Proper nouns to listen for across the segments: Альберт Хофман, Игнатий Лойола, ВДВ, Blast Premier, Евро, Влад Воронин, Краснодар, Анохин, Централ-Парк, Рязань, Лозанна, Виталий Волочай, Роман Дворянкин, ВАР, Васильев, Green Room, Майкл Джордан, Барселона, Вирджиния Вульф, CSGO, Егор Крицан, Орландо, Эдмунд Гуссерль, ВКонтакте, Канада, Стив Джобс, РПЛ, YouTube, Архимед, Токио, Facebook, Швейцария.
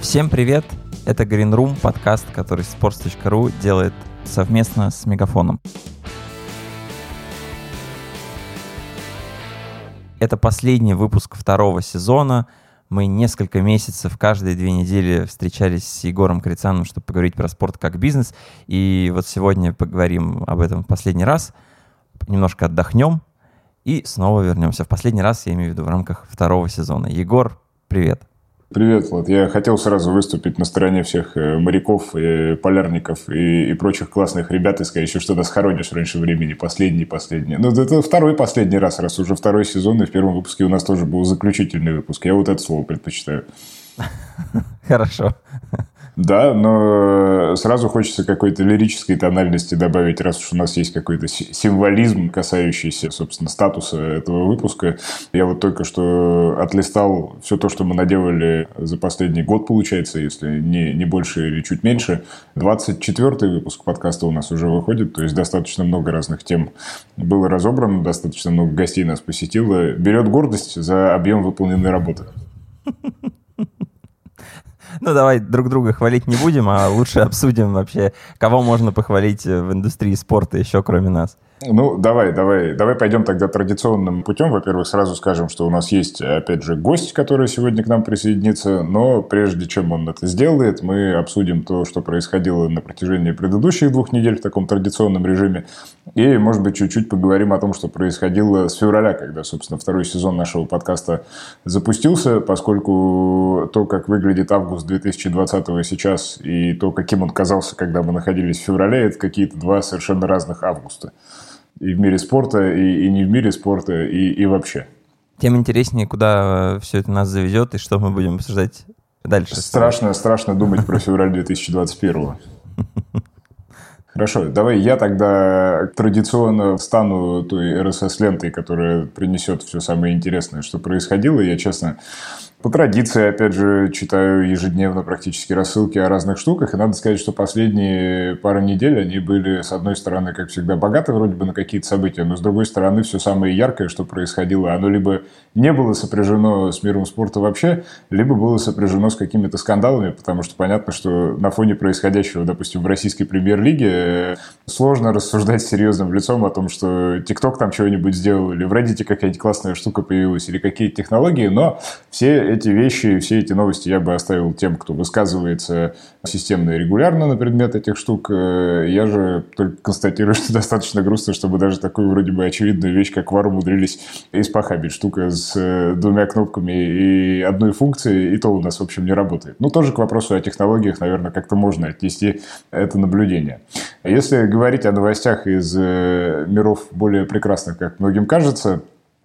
Всем привет! Это Green Room, подкаст, который Sports.ru делает совместно с Мегафоном. Это последний выпуск второго сезона. Мы несколько месяцев, каждые 2 недели встречались с Егором Крицаном, чтобы поговорить про спорт как бизнес. И вот сегодня поговорим об этом в последний раз. Немножко отдохнем и снова вернемся. В последний раз, я имею в виду, в рамках второго сезона. Егор, привет. Привет, Влад. Я хотел сразу выступить на стороне всех моряков, полярников и прочих классных ребят и сказать, еще что нас хоронишь раньше времени, последний. Но это второй последний раз, раз уже второй сезон, и в первом выпуске у нас тоже был заключительный выпуск. Я вот это слово предпочитаю. Хорошо. Да, но сразу хочется какой-то лирической тональности добавить, раз уж у нас есть какой-то символизм, касающийся, собственно, статуса этого выпуска. Я вот только что отлистал все то, что мы наделали за последний год, получается, если не больше или чуть меньше. 24-й выпуск подкаста у нас уже выходит, то есть достаточно много разных тем было разобрано, достаточно много гостей нас посетило. Берет гордость за объем выполненной работы. Ну, давай друг друга хвалить не будем, а лучше обсудим вообще, кого можно похвалить в индустрии спорта еще кроме нас. Ну, давай пойдем тогда традиционным путем. Во-первых, сразу скажем, что у нас есть, опять же, гость, который сегодня к нам присоединится. Но прежде чем он это сделает, мы обсудим то, что происходило на протяжении предыдущих 2 недель в таком традиционном режиме. И, может быть, чуть-чуть поговорим о том, что происходило с февраля, когда, собственно, второй сезон нашего подкаста запустился. Поскольку то, как выглядит август 2020 сейчас, и то, каким он казался, когда мы находились в феврале, это какие-то 2 совершенно разных августа. И в мире спорта, и не в мире спорта, и вообще. Тем интереснее, куда все это нас заведет, и что мы будем обсуждать дальше. Страшно думать про февраль 2021. Хорошо, давай я тогда традиционно встану той RSS-лентой, которая принесет все самое интересное, что происходило. Я, честно, по традиции, опять же, читаю ежедневно практически рассылки о разных штуках. И надо сказать, что последние пару недель они были, с одной стороны, как всегда, богаты вроде бы на какие-то события, но с другой стороны, все самое яркое, что происходило, оно либо не было сопряжено с миром спорта вообще, либо было сопряжено с какими-то скандалами, потому что понятно, что на фоне происходящего, допустим, в российской премьер-лиге сложно рассуждать с серьезным лицом о том, что ТикТок там чего-нибудь сделал, или в Reddit какая-нибудь классная штука появилась, или какие-то технологии, но все эти вещи, все эти новости я бы оставил тем, кто высказывается системно и регулярно на предмет этих штук. Я же только констатирую, что достаточно грустно, чтобы даже такую вроде бы очевидную вещь, как ВАР, умудрились испохабить. Штука с 2 кнопками и 1 функцией, и то у нас, в общем, не работает. Но тоже к вопросу о технологиях, наверное, как-то можно отнести это наблюдение. Если говорить о новостях из миров более прекрасных, как многим кажется,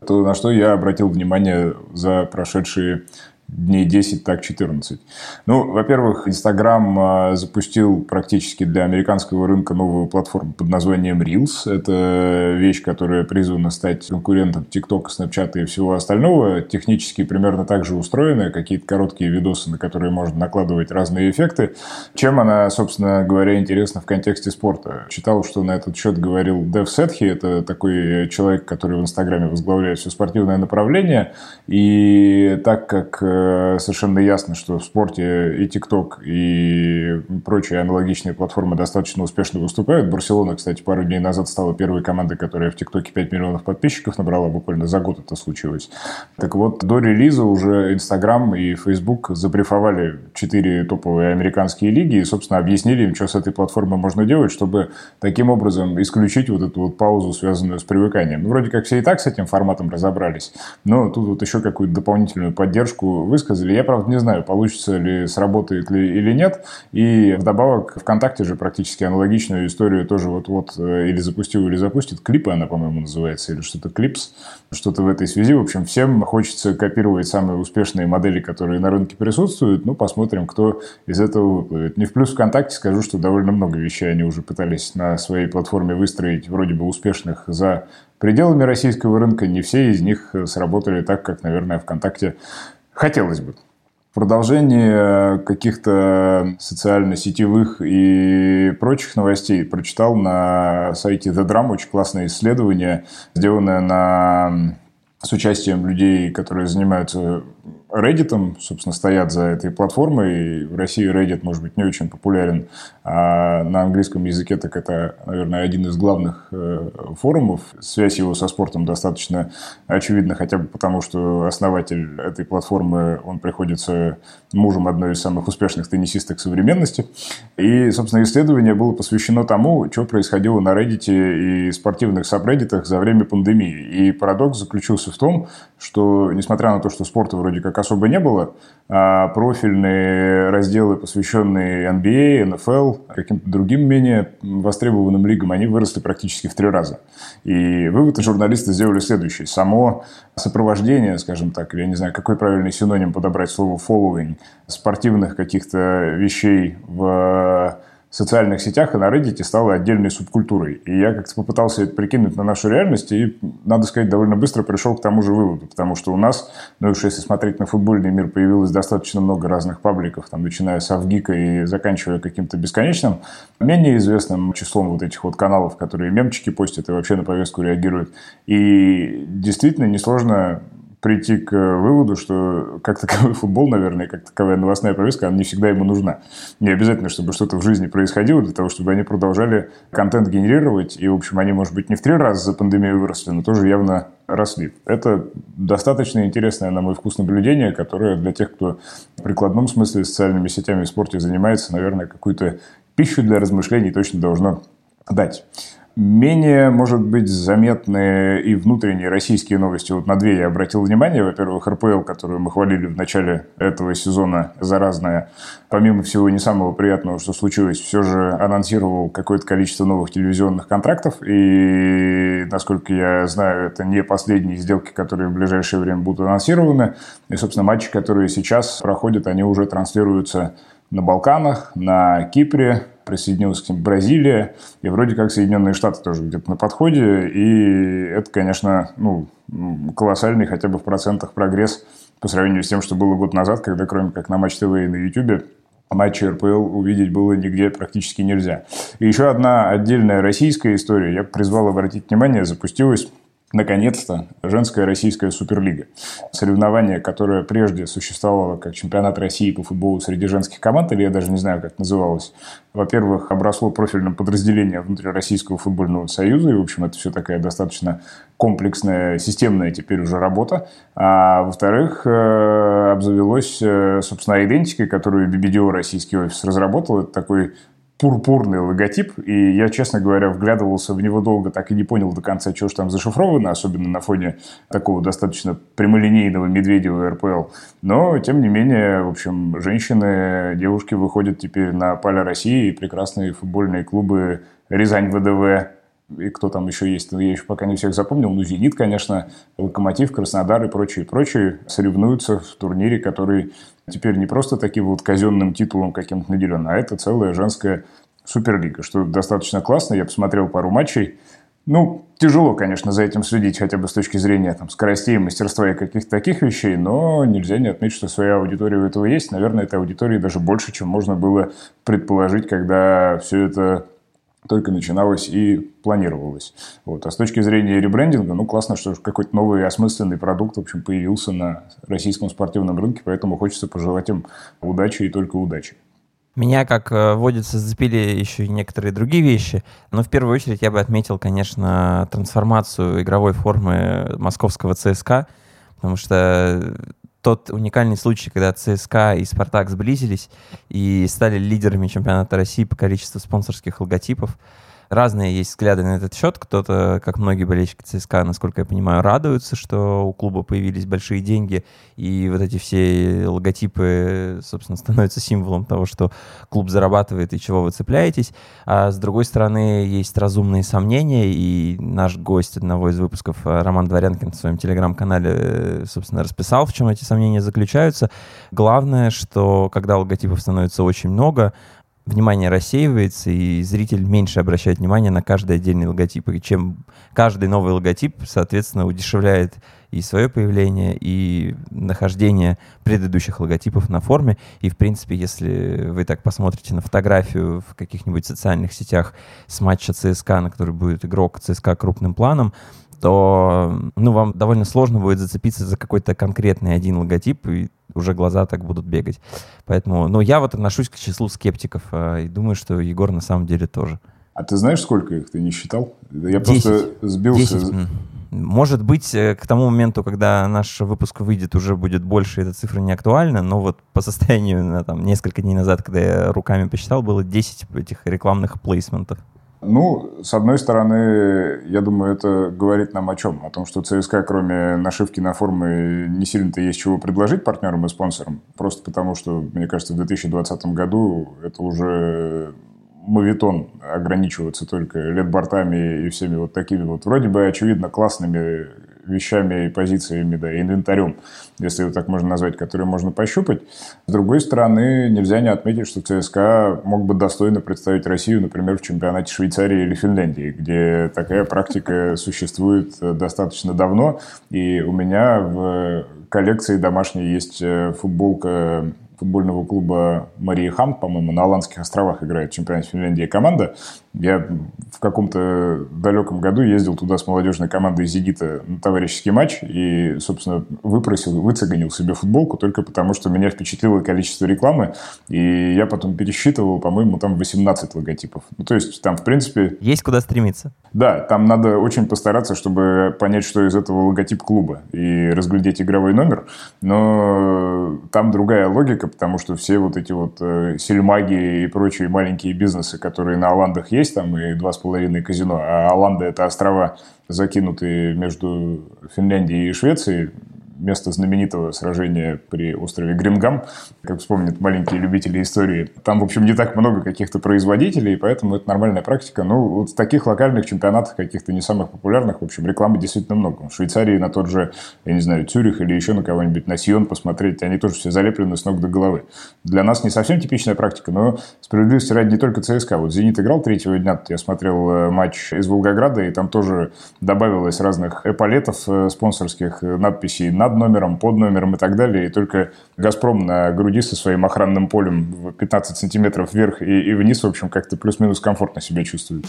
то, на что я обратил внимание за прошедшие дней 10, так 14. Ну, во-первых, Инстаграм запустил практически для американского рынка новую платформу под названием Reels. Это вещь, которая призвана стать конкурентом ТикТока, Снапчата и всего остального. Технически примерно так же устроены. Какие-то короткие видосы, на которые можно накладывать разные эффекты. Чем она, собственно говоря, интересна в контексте спорта? Читал, что на этот счет говорил Дэв Сетхи. Это такой человек, который в Инстаграме возглавляет все спортивное направление. И так как совершенно ясно, что в спорте и ТикТок, и прочие аналогичные платформы достаточно успешно выступают. Барселона, кстати, пару дней назад стала первой командой, которая в ТикТоке 5 миллионов подписчиков набрала. Буквально за год это случилось. Так вот, до релиза уже Инстаграм и Фейсбук забрифовали 4 топовые американские лиги и, собственно, объяснили им, что с этой платформой можно делать, чтобы таким образом исключить вот эту вот паузу, связанную с привыканием. Ну, вроде как все и так с этим форматом разобрались, но тут вот еще какую-то дополнительную поддержку высказали. Я, правда, не знаю, получится ли, сработает ли или нет. И вдобавок ВКонтакте же практически аналогичную историю тоже вот-вот или запустил, или запустит. Клипы она, по-моему, называется, или что-то клипс, что-то в этой связи. В общем, всем хочется копировать самые успешные модели, которые на рынке присутствуют. Ну, посмотрим, кто из этого выплывет. Не в плюс ВКонтакте скажу, что довольно много вещей они уже пытались на своей платформе выстроить, вроде бы успешных за пределами российского рынка. Не все из них сработали так, как, наверное, ВКонтакте хотелось бы. Продолжение каких-то социально-сетевых и прочих новостей прочитал на сайте The Drum очень классное исследование, сделанное с участием людей, которые занимаются Reddit, собственно, стоят за этой платформой. И в России Reddit, может быть, не очень популярен, а на английском языке так это, наверное, один из главных форумов. Связь его со спортом достаточно очевидна, хотя бы потому, что основатель этой платформы, он приходится мужем одной из самых успешных теннисисток современности. И, собственно, исследование было посвящено тому, что происходило на Reddit и спортивных сабреддитах за время пандемии. И парадокс заключился в том, что, несмотря на то, что спорта вроде как особо не было, профильные разделы, посвященные NBA, NFL, каким-то другим менее востребованным лигам, они выросли практически в 3 раза. И выводы журналисты сделали следующие. Само сопровождение, скажем так, я не знаю, какой правильный синоним подобрать слово following, спортивных каких-то вещей в социальных сетях и на Reddit стала отдельной субкультурой. И я как-то попытался это прикинуть на нашу реальность, и, надо сказать, довольно быстро пришел к тому же выводу, потому что у нас, ну уж если смотреть на футбольный мир, появилось достаточно много разных пабликов, там, начиная с Авгика и заканчивая каким-то бесконечным, менее известным числом вот этих вот каналов, которые мемчики постят и вообще на повестку реагируют. И действительно несложно прийти к выводу, что как таковой футбол, наверное, как таковая новостная повестка, она не всегда ему нужна. Не обязательно, чтобы что-то в жизни происходило, для того, чтобы они продолжали контент генерировать. И, в общем, они, может быть, не в 3 раза за пандемию выросли, но тоже явно росли. Это достаточно интересное, на мой вкус, наблюдение, которое для тех, кто в прикладном смысле социальными сетями и спорте занимается, наверное, какую-то пищу для размышлений точно должно дать. Менее, может быть, заметные и внутренние российские новости. Вот на 2 я обратил внимание. Во-первых, РПЛ, которую мы хвалили в начале этого сезона, заразная, помимо всего не самого приятного, что случилось, все же анонсировал какое-то количество новых телевизионных контрактов. И, насколько я знаю, это не последние сделки, которые в ближайшее время будут анонсированы. И, собственно, матчи, которые сейчас проходят, они уже транслируются на Балканах, на Кипре. Присоединилась к ним Бразилия, и вроде как Соединенные Штаты тоже где-то на подходе. И это, конечно, колоссальный хотя бы в процентах прогресс по сравнению с тем, что было год назад, когда кроме как на Матч ТВ и на YouTube матчи РПЛ увидеть было нигде практически нельзя. И еще одна отдельная российская история. Я призвал обратить внимание, запустилась наконец-то женская российская суперлига. Соревнование, которое прежде существовало как чемпионат России по футболу среди женских команд, или я даже не знаю, как называлось. Во-первых, обросло профильным подразделением внутрироссийского футбольного союза. И, в общем, это все такая достаточно комплексная, системная теперь уже работа. А во-вторых, обзавелось, собственно, идентикой, которую BBDO российский офис разработал. Это такой пурпурный логотип, и я, честно говоря, вглядывался в него долго, так и не понял до конца, что же там зашифровано, особенно на фоне такого достаточно прямолинейного Медведева РПЛ. Но, тем не менее, в общем, женщины, девушки выходят теперь на поля России, и прекрасные футбольные клубы Рязань ВДВ, и кто там еще есть, я еще пока не всех запомнил, Зенит, конечно, Локомотив, Краснодар и прочие соревнуются в турнире, который теперь не просто таким вот казенным титулом каким-то наделен, а это целая женская суперлига, что достаточно классно. Я посмотрел пару матчей. Тяжело, конечно, за этим следить, хотя бы с точки зрения там скоростей, мастерства и каких-то таких вещей, но нельзя не отметить, что своя аудитория у этого есть. Наверное, этой аудитории даже больше, чем можно было предположить, когда все это только начиналось и планировалось. А с точки зрения ребрендинга, классно, что какой-то новый осмысленный продукт, в общем, появился на российском спортивном рынке, поэтому хочется пожелать им удачи и только удачи. Меня, как водится, зацепили еще и некоторые другие вещи, но в первую очередь я бы отметил, конечно, трансформацию игровой формы московского ЦСКА, потому что тот уникальный случай, когда ЦСКА и Спартак сблизились и стали лидерами чемпионата России по количеству спонсорских логотипов. Разные есть взгляды на этот счет. Кто-то, как многие болельщики ЦСКА, насколько я понимаю, радуются, что у клуба появились большие деньги, и вот эти все логотипы, собственно, становятся символом того, что клуб зарабатывает и чего вы цепляетесь. А с другой стороны, есть разумные сомнения, и наш гость одного из выпусков, Роман Дворянкин, в своем телеграм-канале, собственно, расписал, в чем эти сомнения заключаются. Главное, что когда логотипов становится очень много, внимание рассеивается, и зритель меньше обращает внимание на каждый отдельный логотип. И чем каждый новый логотип, соответственно, удешевляет и свое появление, и нахождение предыдущих логотипов на форме. И, в принципе, если вы так посмотрите на фотографию в каких-нибудь социальных сетях с матча ЦСКА, на который будет игрок ЦСКА крупным планом, то вам довольно сложно будет зацепиться за какой-то конкретный один логотип, и уже глаза так будут бегать. Поэтому, я отношусь к числу скептиков, и думаю, что Егор на самом деле тоже. А ты знаешь, сколько их? Ты не считал? Я 10. Просто сбился. 10. Может быть, к тому моменту, когда наш выпуск выйдет, уже будет больше, эта цифра не актуальна, но по состоянию несколько дней назад, когда я руками посчитал, было 10 этих рекламных плейсментов. С одной стороны, я думаю, это говорит нам о чем? О том, что ЦСКА, кроме нашивки на формы, не сильно-то есть чего предложить партнерам и спонсорам. Просто потому, что, мне кажется, в 2020 году это уже моветон ограничиваться только лет-бортами и всеми такими вроде бы очевидно классными вещами и позициями, да, инвентарем, если это так можно назвать, которые можно пощупать. С другой стороны, нельзя не отметить, что ЦСКА мог бы достойно представить Россию, например, в чемпионате Швейцарии или Финляндии, где такая практика существует достаточно давно. И у меня в коллекции домашней есть футболка футбольного клуба Марийхам, по-моему, на Аланских островах играет в чемпионате Финляндии команда. Я в каком-то далеком году ездил туда с молодежной командой «Зенита» на товарищеский матч и, собственно, выцеганил себе футболку только потому, что меня впечатлило количество рекламы, и я потом пересчитывал, по-моему, там 18 логотипов. То есть там, в принципе... Есть куда стремиться. Да, там надо очень постараться, чтобы понять, что из этого логотип клуба, и разглядеть игровой номер, но там другая логика, потому что все эти сельмаги и прочие маленькие бизнесы, которые на Аландах есть, там и 2,5 казино, а Аланды – это острова, закинутые между Финляндией и Швецией, место знаменитого сражения при острове Гримгам, как вспомнят маленькие любители истории. Там, в общем, не так много каких-то производителей, поэтому это нормальная практика. В таких локальных чемпионатах, каких-то не самых популярных, в общем, рекламы действительно много. В Швейцарии на тот же, я не знаю, Цюрих или еще на кого-нибудь, на Сион посмотреть, они тоже все залеплены с ног до головы. Для нас не совсем типичная практика, но справедливости ради не только ЦСКА. «Зенит» играл третьего дня, я смотрел матч из Волгограда, и там тоже добавилось разных эполетов спонсорских, надписей над номером, под номером и так далее. И только «Газпром» на груди со своим охранным полем в 15 сантиметров вверх и вниз, в общем, как-то плюс-минус комфортно себя чувствует.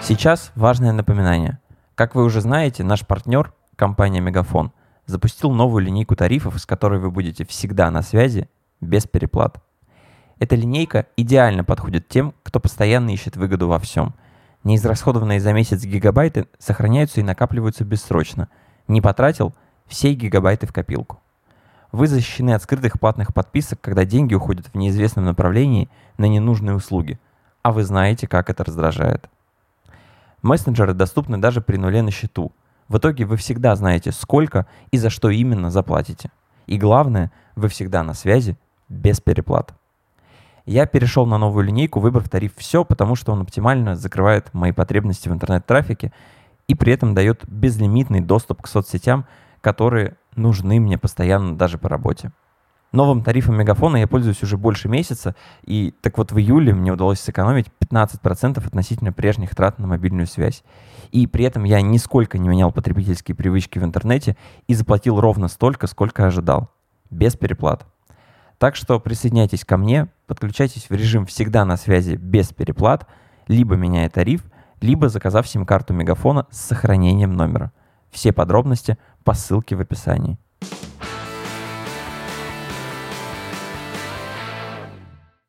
Сейчас важное напоминание. Как вы уже знаете, наш партнер, компания «Мегафон», запустил новую линейку тарифов, с которой вы будете всегда на связи, без переплат. Эта линейка идеально подходит тем, кто постоянно ищет выгоду во всем. Неизрасходованные за месяц гигабайты сохраняются и накапливаются бессрочно. Не потратил – все гигабайты в копилку. Вы защищены от скрытых платных подписок, когда деньги уходят в неизвестном направлении на ненужные услуги. А вы знаете, как это раздражает. Мессенджеры доступны даже при нуле на счету. В итоге вы всегда знаете, сколько и за что именно заплатите. И главное, вы всегда на связи без переплат. Я перешел на новую линейку, выбрав тариф «Все», потому что он оптимально закрывает мои потребности в интернет-трафике и при этом дает безлимитный доступ к соцсетям, которые нужны мне постоянно даже по работе. Новым тарифом «Мегафона» я пользуюсь уже больше месяца, и в июле мне удалось сэкономить 15% относительно прежних трат на мобильную связь. И при этом я нисколько не менял потребительские привычки в интернете и заплатил ровно столько, сколько ожидал, без переплат. Так что присоединяйтесь ко мне, подключайтесь в режим «Всегда на связи» без переплат, либо меняя тариф, либо заказав сим-карту «Мегафона» с сохранением номера. Все подробности по ссылке в описании.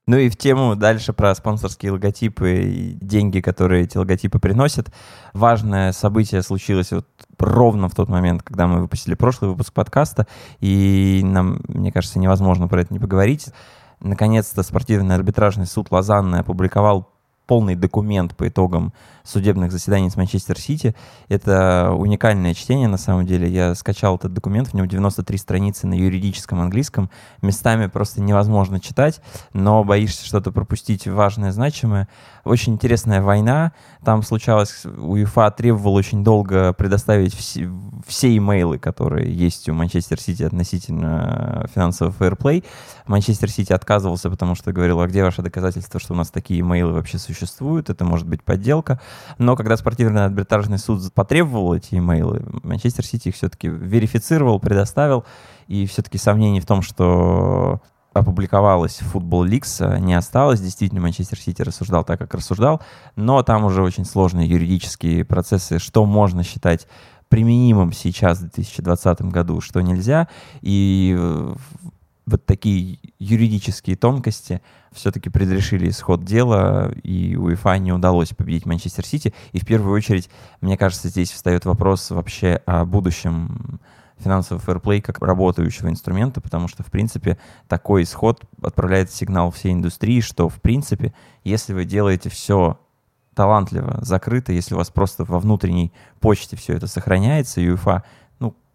И в тему дальше про спонсорские логотипы и деньги, которые эти логотипы приносят. Важное событие случилось ровно в тот момент, когда мы выпустили прошлый выпуск подкаста, и нам, мне кажется, невозможно про это не поговорить. Наконец-то спортивный арбитражный суд Лозанны опубликовал полный документ по итогам судебных заседаний с Манчестер-Сити. Это уникальное чтение, на самом деле. Я скачал этот документ, в нем 93 страницы на юридическом английском. Местами просто невозможно читать, но боишься что-то пропустить важное, значимое. Очень интересная война. Там случалось, УЕФА требовала очень долго предоставить все имейлы, которые есть у Манчестер-Сити относительно финансового фейерплей. Манчестер-Сити отказывался, потому что говорил: а где ваши доказательства, что у нас такие имейлы вообще существуют, это может быть подделка. Но когда спортивный арбитражный суд потребовал эти имейлы, Манчестер Сити их все-таки верифицировал, предоставил, и все-таки сомнений в том, что опубликовалась в Football Leaks, не осталось. Действительно, Манчестер-Сити рассуждал так, как рассуждал, но там уже очень сложные юридические процессы, что можно считать применимым сейчас в 2020 году, что нельзя. И вот такие юридические тонкости все-таки предрешили исход дела, и УЕФА не удалось победить Манчестер-Сити. И в первую очередь, мне кажется, здесь встает вопрос вообще о будущем финансового фэрплей как работающего инструмента, потому что, в принципе, такой исход отправляет сигнал всей индустрии, что, в принципе, если вы делаете все талантливо, закрыто, если у вас просто во внутренней почте все это сохраняется, и УЕФА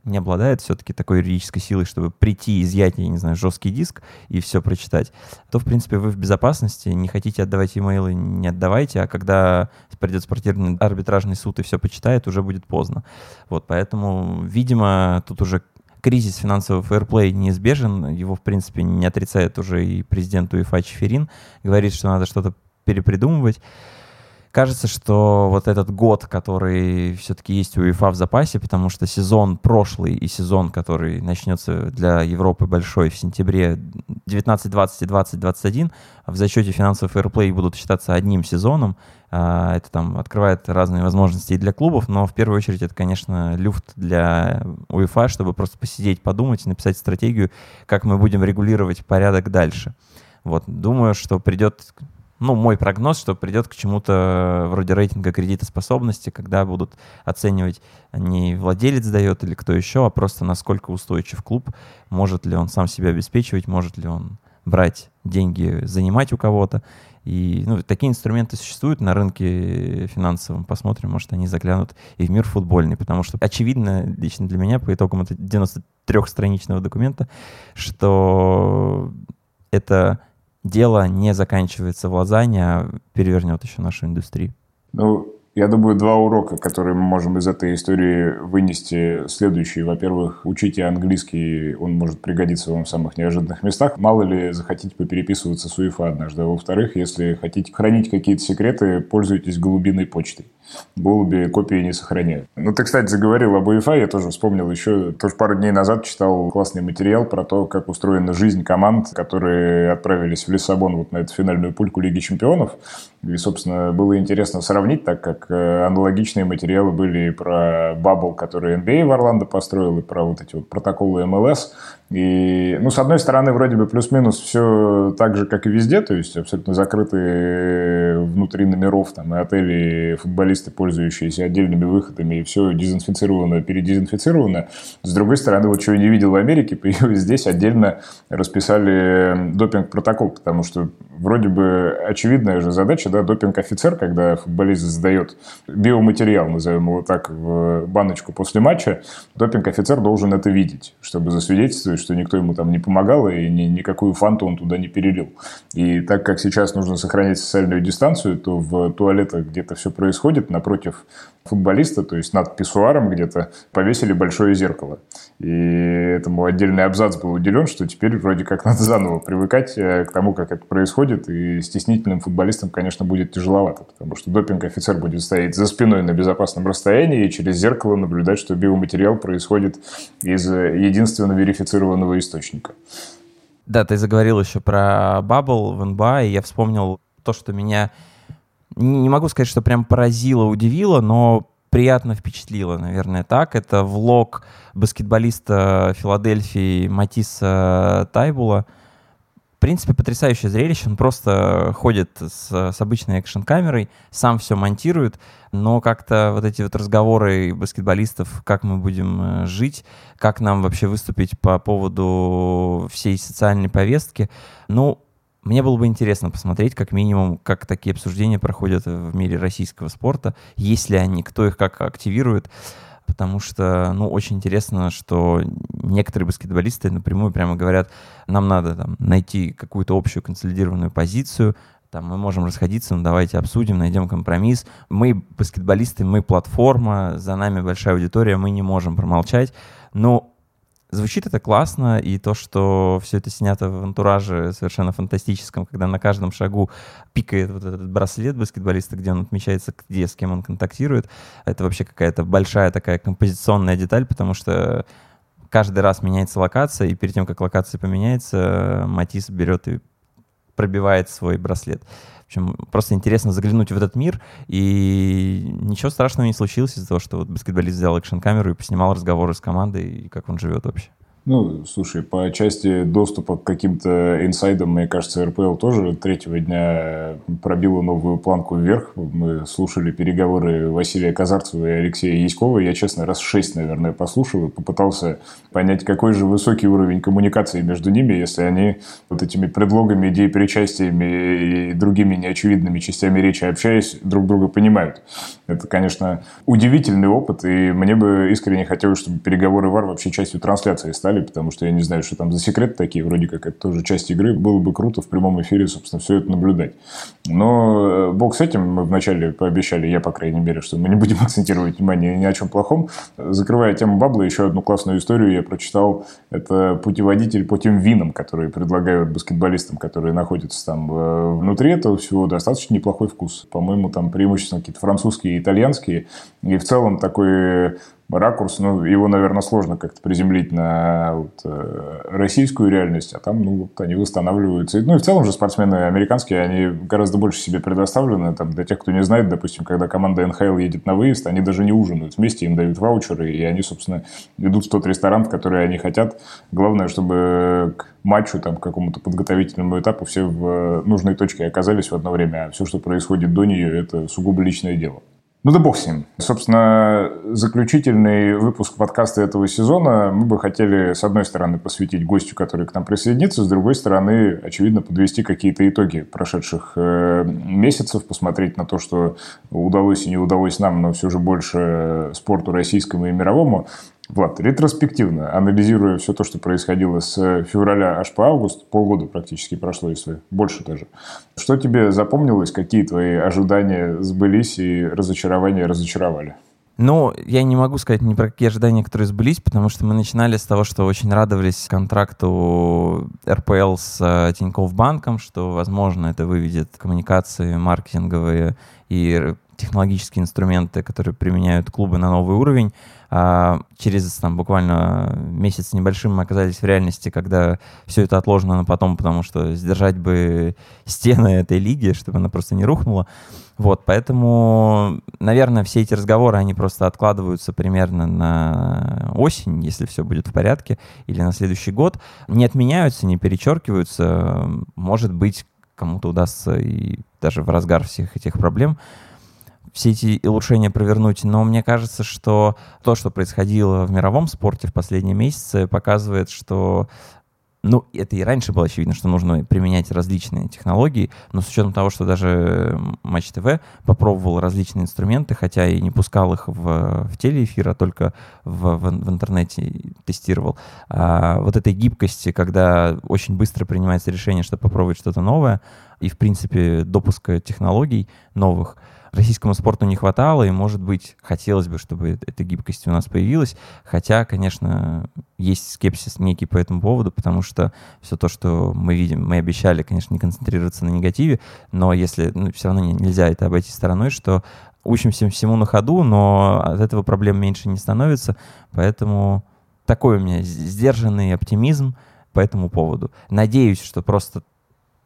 не обладает все-таки такой юридической силой, чтобы прийти, изъять, я не знаю, жесткий диск и все прочитать, то, в принципе, вы в безопасности, не хотите отдавать имейлы, не отдавайте, а когда придет спортивный арбитражный суд и все почитает, уже будет поздно. Вот, поэтому, видимо, тут уже кризис финансового фэрплея неизбежен, его, в принципе, не отрицает уже и президент УЕФА Чеферин, говорит, что надо что-то перепридумывать. Кажется, что вот этот год, который все-таки есть у УЕФА в запасе, потому что сезон прошлый и сезон, который начнется для Европы большой в сентябре 19-20 и 20-21, в зачете финансового фэрплея будут считаться одним сезоном. Это там открывает разные возможности и для клубов, но в первую очередь это, конечно, люфт для УЕФА, чтобы просто посидеть, подумать, написать стратегию, как мы будем регулировать порядок дальше. Вот, думаю, что придет... мой прогноз, что придет к чему-то вроде рейтинга кредитоспособности, когда будут оценивать не владелец дает или кто еще, а просто насколько устойчив клуб, может ли он сам себя обеспечивать, может ли он брать деньги, занимать у кого-то. И такие инструменты существуют на рынке финансовом. Посмотрим, может, они заглянут и в мир футбольный. Потому что очевидно, лично для меня, по итогам этого 93-страничного документа, что это... дело не заканчивается в лазанье, а перевернет еще нашу индустрию. Я думаю, два урока, которые мы можем из этой истории вынести, следующие. Во-первых, учите английский, он может пригодиться вам в самых неожиданных местах. Мало ли захотите попереписываться с УЕФА однажды. А во-вторых, если хотите хранить какие-то секреты, пользуйтесь голубиной почтой. Голуби копии не сохраняют. Ты, кстати, заговорил об УЕФА, я тоже вспомнил еще, пару дней назад читал классный материал про то, как устроена жизнь команд, которые отправились в Лиссабон вот на эту финальную пульку Лиги Чемпионов. И, собственно, было интересно сравнить, так как аналогичные материалы были и про Bubble, который NBA в Орландо построил, и про вот эти вот протоколы МЛС. И, с одной стороны, вроде бы плюс-минус все так же, как и везде, то есть абсолютно закрытые внутри номеров там, и отели, и футболисты, пользующиеся отдельными выходами, и все дезинфицировано, передезинфицировано. С другой стороны, вот чего я не видел в Америке, появилось здесь, отдельно расписали допинг-протокол, потому что вроде бы очевидная же задача, да, допинг-офицер, когда футболист сдает биоматериал, назовем его так, в баночку после матча, допинг-офицер должен это видеть, чтобы засвидетельствовать, что никто ему там не помогал и никакую фанту он туда не перелил. И так как сейчас нужно сохранять социальную дистанцию, то в туалетах где-то все происходит напротив футболиста, то есть над писсуаром где-то повесили большое зеркало. И этому отдельный абзац был уделен, что теперь вроде как надо заново привыкать к тому, как это происходит, и стеснительным футболистам, конечно, будет тяжеловато, потому что допинг-офицер будет стоять за спиной на безопасном расстоянии и через зеркало наблюдать, что биоматериал происходит из единственно верифицированного источника. Да, ты заговорил еще про Bubble в НБА, и я вспомнил то, что меня... Не могу сказать, что прям поразило, удивило, но приятно впечатлило, наверное, так. Это влог баскетболиста Филадельфии Матиса Тайбула. В принципе, потрясающее зрелище. Он просто ходит с обычной экшн-камерой, сам все монтирует, но как-то вот эти вот разговоры баскетболистов, как мы будем жить, как нам вообще выступить по поводу всей социальной повестки, мне было бы интересно посмотреть, как минимум, как такие обсуждения проходят в мире российского спорта, есть ли они, кто их как активирует, потому что, очень интересно, что некоторые баскетболисты напрямую прямо говорят, нам надо найти какую-то общую консолидированную позицию, мы можем расходиться, давайте обсудим, найдем компромисс, мы баскетболисты, мы платформа, за нами большая аудитория, мы не можем промолчать, звучит это классно, и то, что все это снято в антураже совершенно фантастическом, когда на каждом шагу пикает вот этот браслет баскетболиста, где он отмечается, с кем он контактирует, это вообще какая-то большая такая композиционная деталь, потому что каждый раз меняется локация, и перед тем, как локация поменяется, Матис берет и пробивает свой браслет. В общем, просто интересно заглянуть в этот мир, и ничего страшного не случилось из-за того, что вот баскетболист взял экшн-камеру и поснимал разговоры с командой, и как он живет вообще. Ну, слушай, по части доступа к каким-то инсайдам, мне кажется, РПЛ тоже третьего дня пробила новую планку вверх. Мы слушали переговоры Василия Казарцева и Алексея Яськова. Я, честно, раз 6, наверное, послушал и попытался понять, какой же высокий уровень коммуникации между ними, если они вот этими предлогами, идеепричастиями и другими неочевидными частями речи, общаясь, друг друга понимают. Это, конечно, удивительный опыт, и мне бы искренне хотелось, чтобы переговоры ВАР вообще частью трансляции стали, потому что я не знаю, что там за секреты такие, вроде как это тоже часть игры. Было бы круто в прямом эфире, собственно, все это наблюдать. Но бог с этим, мы вначале пообещали, я, по крайней мере, что мы не будем акцентировать внимание ни о чем плохом. Закрывая тему Bubble, еще одну классную историю я прочитал. Это путеводитель по тем винам, которые предлагают баскетболистам, которые находятся там внутри этого всего. Достаточно неплохой вкус. По-моему, там преимущественно какие-то французские и итальянские. И в целом такой... ракурс, ну, его, наверное, сложно как-то приземлить на вот, российскую реальность, а там, ну, вот они восстанавливаются. Ну, и в целом же спортсмены американские, они гораздо больше себе предоставлены. Там, для тех, кто не знает, допустим, когда команда НХЛ едет на выезд, они даже не ужинают вместе, им дают ваучеры, и они, собственно, идут в тот ресторан, в который они хотят. Главное, чтобы к матчу, там, к какому-то подготовительному этапу все в нужной точке оказались в одно время, а все, что происходит до нее, это сугубо личное дело. Ну да бог с ним. Собственно, заключительный выпуск подкаста этого сезона мы бы хотели, с одной стороны, посвятить гостю, который к нам присоединится, с другой стороны, очевидно, подвести какие-то итоги прошедших месяцев, посмотреть на то, что удалось и не удалось нам, но все же больше спорту российскому и мировому. Влад, ретроспективно, анализируя все то, что происходило с февраля аж по август, полгода практически прошло, если больше даже, что тебе запомнилось, какие твои ожидания сбылись и разочарования разочаровали? Ну, я не могу сказать ни про какие ожидания, которые сбылись, потому что мы начинали с того, что очень радовались контракту РПЛ с Тинькофф банком, что, возможно, это выведет коммуникации маркетинговые и технологические инструменты, которые применяют клубы, на новый уровень. А через там, буквально месяц небольшим мы оказались в реальности, когда все это отложено на потом, потому что сдержать бы стены этой лиги, чтобы она просто не рухнула. Вот, поэтому, наверное, все эти разговоры, они просто откладываются примерно на осень, если все будет в порядке, или на следующий год. Не отменяются, не перечеркиваются. Может быть, кому-то удастся и даже в разгар всех этих проблем все эти улучшения провернуть, но мне кажется, что то, что происходило в мировом спорте в последние месяцы, показывает, что, ну, это и раньше было очевидно, что нужно применять различные технологии, но с учетом того, что даже Матч ТВ попробовал различные инструменты, хотя и не пускал их в телеэфир, а только в интернете тестировал, вот этой гибкости, когда очень быстро принимается решение, чтобы попробовать что-то новое, и, в принципе, допуска технологий новых, российскому спорту не хватало, и, может быть, хотелось бы, чтобы эта гибкость у нас появилась. Хотя, конечно, есть скепсис некий по этому поводу, потому что все то, что мы видим, мы обещали, конечно, не концентрироваться на негативе, но если, ну, все равно нельзя это обойти стороной, что учимся всему на ходу, но от этого проблем меньше не становится. Поэтому такой у меня сдержанный оптимизм по этому поводу. Надеюсь, что просто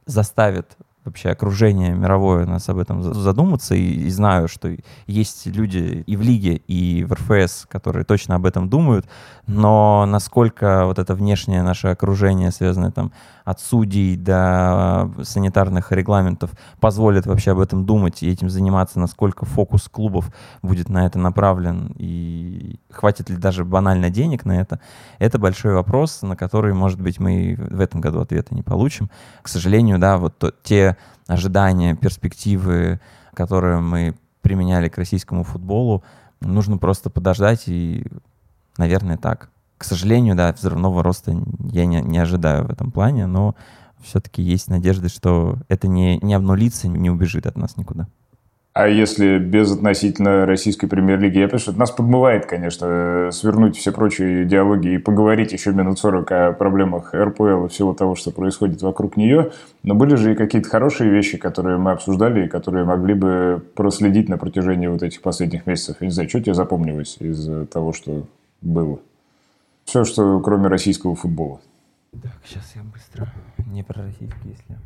заставят вообще окружение мировое нас об этом задуматься, и знаю, что есть люди и в лиге, и в РФС, которые точно об этом думают, но насколько вот это внешнее наше окружение, связанное там от судей до санитарных регламентов, позволит вообще об этом думать и этим заниматься, насколько фокус клубов будет на это направлен, и хватит ли даже банально денег на это большой вопрос, на который, может быть, мы в этом году ответа не получим. К сожалению, да, вот те ожидания, перспективы, которые мы применяли к российскому футболу, нужно просто подождать и, наверное, так. К сожалению, да, взрывного роста я не ожидаю в этом плане, но все-таки есть надежда, что это не обнулится, не убежит от нас никуда. А если безотносительно российской премьер-лиги, я понимаю, что нас подмывает, конечно, свернуть все прочие диалоги и поговорить еще минут 40 о проблемах РПЛ и всего того, что происходит вокруг нее. Но были же и какие-то хорошие вещи, которые мы обсуждали и которые могли бы проследить на протяжении вот этих последних месяцев. Я не знаю, что тебе запомнилось из того, что было? Все, что кроме российского футбола. Так, сейчас я быстро. Не про российский, если...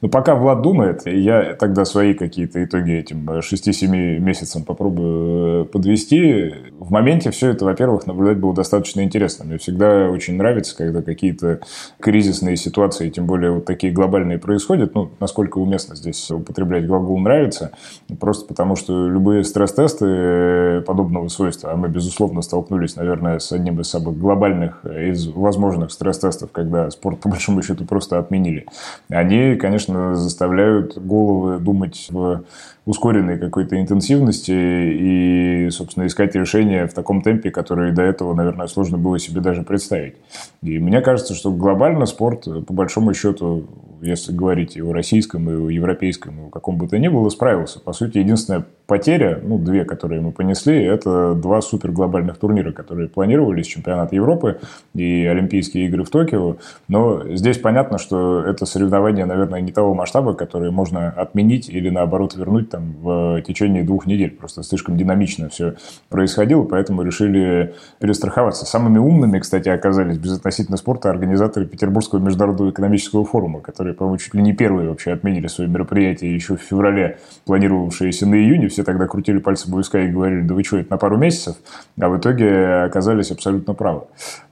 Ну, пока Влад думает, я тогда свои какие-то итоги этим 6-7 месяцам попробую подвести. В моменте все это, во-первых, наблюдать было достаточно интересно. Мне всегда очень нравится, когда какие-то кризисные ситуации, тем более вот такие глобальные, происходят. Ну, насколько уместно здесь употреблять глагол «нравится», просто потому что любые стресс-тесты подобного свойства, а мы, безусловно, столкнулись, наверное, с одним из самых глобальных из возможных стресс-тестов, когда спорт, по большому счету, просто отменили. Они, конечно, заставляют головы думать в ускоренной какой-то интенсивности и, собственно, искать решения в таком темпе, которое до этого, наверное, сложно было себе даже представить. И мне кажется, что глобально спорт, по большому счету, если говорить и о российском, и о европейском, и о каком бы то ни было, справился. По сути, единственная потеря, ну, две, которые мы понесли, это два суперглобальных турнира, которые планировались, чемпионат Европы и Олимпийские игры в Токио. Но здесь понятно, что это соревнование, наверное, не того масштаба, которое можно отменить или, наоборот, вернуть там в течение 2 недель. Просто слишком динамично все происходило, поэтому решили перестраховаться. Самыми умными, кстати, оказались безотносительно спорта организаторы Петербургского международного экономического форума, которые, по-моему, чуть ли не первые вообще отменили свои мероприятия еще в феврале, планировавшиеся на июнь. Все тогда крутили пальцы у виска и говорили: да вы что, это на пару месяцев? А в итоге оказались абсолютно правы.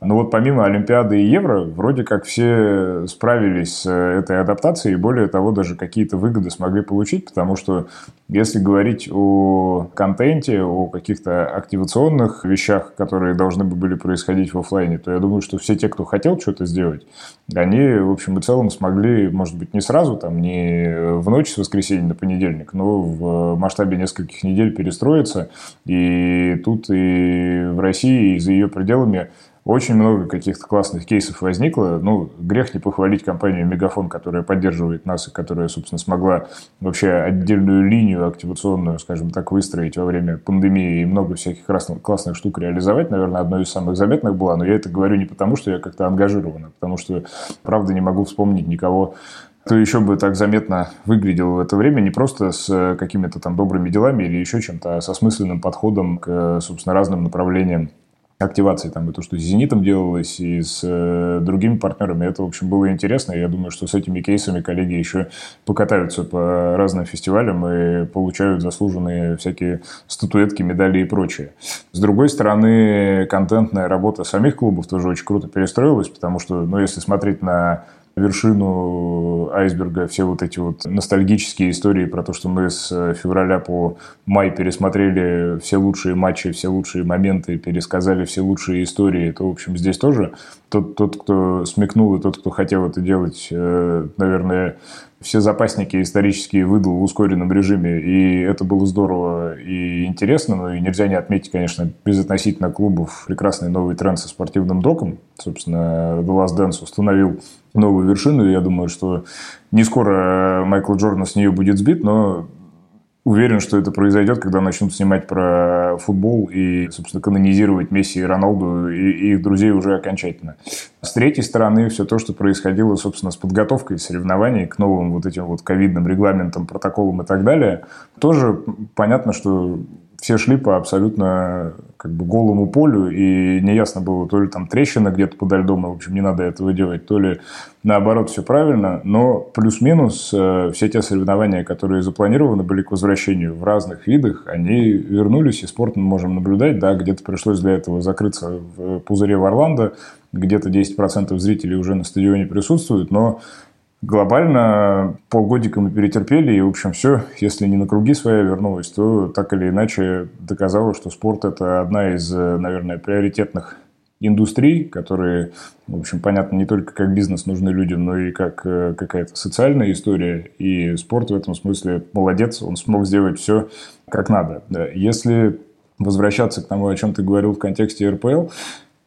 Но вот помимо Олимпиады и Евро, вроде как все справились с этой адаптацией и, более того, даже какие-то выгоды смогли получить, потому что если говорить о контенте, о каких-то активационных вещах, которые должны были происходить в офлайне, то я думаю, что все те, кто хотел что-то сделать, они, в общем и целом, смогли, может быть, не сразу, там, не в ночь с воскресенья на понедельник, но в масштабе нескольких недель перестроиться. И тут, и в России, и за ее пределами очень много каких-то классных кейсов возникло. Ну, грех не похвалить компанию «Мегафон», которая поддерживает нас и которая, собственно, смогла вообще отдельную линию активационную, скажем так, выстроить во время пандемии и много всяких классных штук реализовать. Наверное, одной из самых заметных была. Но я это говорю не потому, что я как-то ангажирован, а потому что, правда, не могу вспомнить никого, то еще бы так заметно выглядел в это время не просто с какими-то там добрыми делами или еще чем-то, а с осмысленным подходом к, собственно, разным направлениям активации. Там и то, что с «Зенитом» делалось, и с другими партнерами. Это, в общем, было интересно. Я думаю, что с этими кейсами коллеги еще покатаются по разным фестивалям и получают заслуженные всякие статуэтки, медали и прочее. С другой стороны, контентная работа самих клубов тоже очень круто перестроилась, потому что, ну, если смотреть на вершину айсберга, все вот эти вот ностальгические истории про то, что мы с февраля по май пересмотрели все лучшие матчи, все лучшие моменты, пересказали все лучшие истории, то, в общем, здесь тоже тот, кто смекнул, и тот, кто хотел это делать, наверное, все запасники исторические выдал в ускоренном режиме, и это было здорово и интересно. Но и нельзя не отметить, конечно, безотносительно клубов, прекрасный новый тренд со спортивным доком. Собственно, The Last Dance установил новую вершину, и я думаю, что не скоро Майкл Джордан с нее будет сбит, но уверен, что это произойдет, когда начнут снимать про футбол и, собственно, канонизировать Месси и Роналду и их друзей уже окончательно. С третьей стороны, все то, что происходило, собственно, с подготовкой соревнований к новым вот этим вот ковидным регламентам, протоколам и так далее, тоже понятно, что все шли по абсолютно, как бы, голому полю, и неясно было, то ли там трещина где-то подо льдом, и, в общем, не надо этого делать, то ли наоборот все правильно, но плюс-минус все те соревнования, которые запланированы были к возвращению в разных видах, они вернулись, и спорт мы можем наблюдать, да, где-то пришлось для этого закрыться в пузыре в Орландо, где-то 10% зрителей уже на стадионе присутствуют, но глобально полгодика мы перетерпели, и, в общем, все, если не на круги своя вернулось, то так или иначе доказало, что спорт – это одна из, наверное, приоритетных индустрий, которые, в общем, понятно, не только как бизнес нужны людям, но и как какая-то социальная история. И спорт в этом смысле молодец, он смог сделать все как надо. Если возвращаться к тому, о чем ты говорил в контексте РПЛ,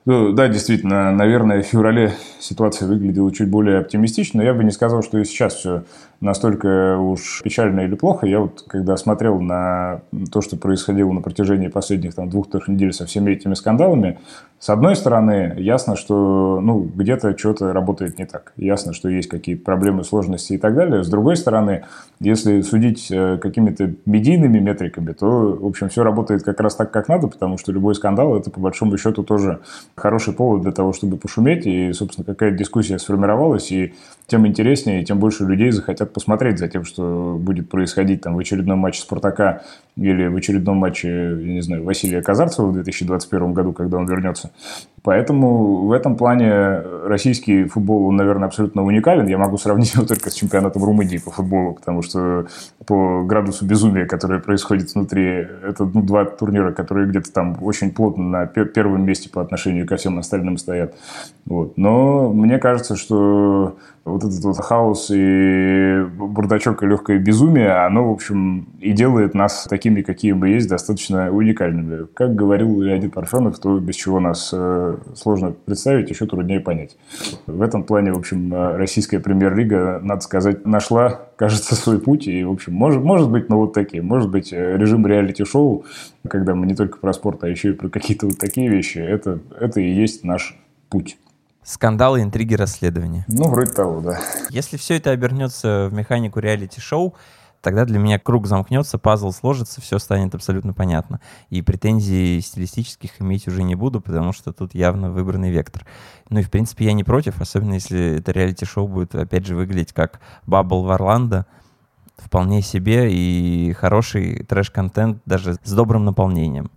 Ну, да, действительно, наверное, в феврале ситуация выглядела чуть более оптимистично, но я бы не сказал, что и сейчас все настолько уж печально или плохо. Я вот, когда смотрел на то, что происходило на протяжении последних 2-3 недель со всеми этими скандалами, с одной стороны, ясно, что где-то что-то работает не так. Ясно, что есть какие-то проблемы, сложности и так далее. С другой стороны, если судить какими-то медийными метриками, то, в общем, все работает как раз так, как надо, потому что любой скандал – это, по большому счету, тоже хороший повод для того, чтобы пошуметь, и, собственно, какая-то дискуссия сформировалась, и тем интереснее, и тем больше людей захотят посмотреть за тем, что будет происходить там в очередном матче «Спартака» или в очередном матче, я не знаю, Василия Казарцева в 2021 году, когда он вернется. Поэтому в этом плане российский футбол, он, наверное, абсолютно уникален. Я могу сравнить его только с чемпионатом Румынии по футболу, потому что по градусу безумия, которое происходит внутри, это 2 турнира, которые где-то там очень плотно на первом месте по отношению ко всем остальным стоят. Вот. Но мне кажется, что вот этот вот хаос и бардачок и легкое безумие, оно, в общем, и делает нас такими, какие мы есть, достаточно уникальными. Как говорил Леонид Парфенов, то без чего нас сложно представить, еще труднее понять. В этом плане, в общем, российская премьер-лига, надо сказать, нашла, кажется, свой путь. И, в общем, может быть, ну вот такие. Может быть, режим реалити-шоу, когда мы не только про спорт, а еще и про какие-то вот такие вещи, это и есть наш путь. Скандалы, интриги, расследования. Ну, вроде того, да. Если все это обернется в механику реалити-шоу, тогда для меня круг замкнется, пазл сложится, все станет абсолютно понятно. И претензий стилистических иметь уже не буду, потому что тут явно выбранный вектор. Ну и, в принципе, я не против, особенно если это реалити-шоу будет, опять же, выглядеть как Bubble в Орландо. Вполне себе и хороший трэш-контент даже с добрым наполнением.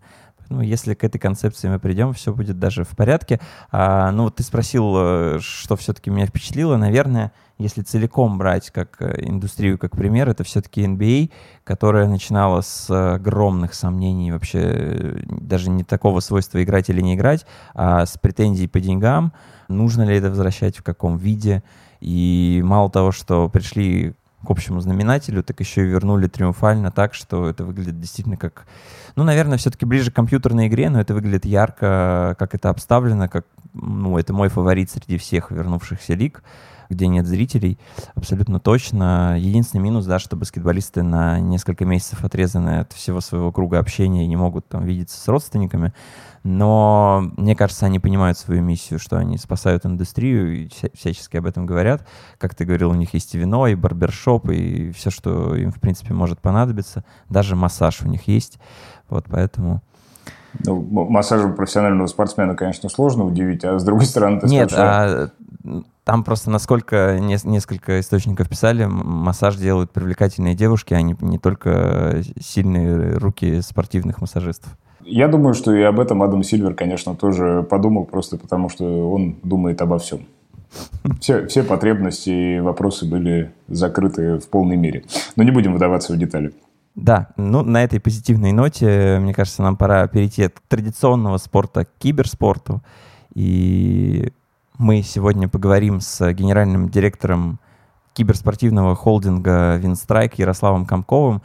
Ну, если к этой концепции мы придем, все будет даже в порядке. Ну, вот ты спросил, что все-таки меня впечатлило. Наверное, если целиком брать как индустрию, как пример, это все-таки NBA, которая начинала с огромных сомнений, вообще даже не такого свойства играть или не играть, а с претензий по деньгам, нужно ли это возвращать, в каком виде. И мало того, что пришли к общему знаменателю, так еще и вернули триумфально так, что это выглядит действительно как... Ну, наверное, все-таки ближе к компьютерной игре, но это выглядит ярко, как это обставлено, как... Ну, это мой фаворит среди всех вернувшихся лиг, где нет зрителей, абсолютно точно. Единственный минус, да, что баскетболисты на несколько месяцев отрезаны от всего своего круга общения и не могут там видеться с родственниками. Но, мне кажется, они понимают свою миссию, что они спасают индустрию и всячески об этом говорят. Как ты говорил, у них есть и вино, и барбершоп, и все, что им, в принципе, может понадобиться. Даже массаж у них есть. Вот поэтому... Ну, массажем профессионального спортсмена, конечно, сложно удивить, а с другой стороны... Нет, скажешь, там просто, насколько несколько источников писали, массаж делают привлекательные девушки, а не только сильные руки спортивных массажистов. Я думаю, что и об этом Адам Сильвер, конечно, тоже подумал, просто потому что он думает обо всем. Все потребности и вопросы были закрыты в полной мере. Но не будем вдаваться в детали. Да, ну на этой позитивной ноте, мне кажется, нам пора перейти от традиционного спорта к киберспорту. И мы сегодня поговорим с генеральным директором киберспортивного холдинга Винстрайк Ярославом Комковым.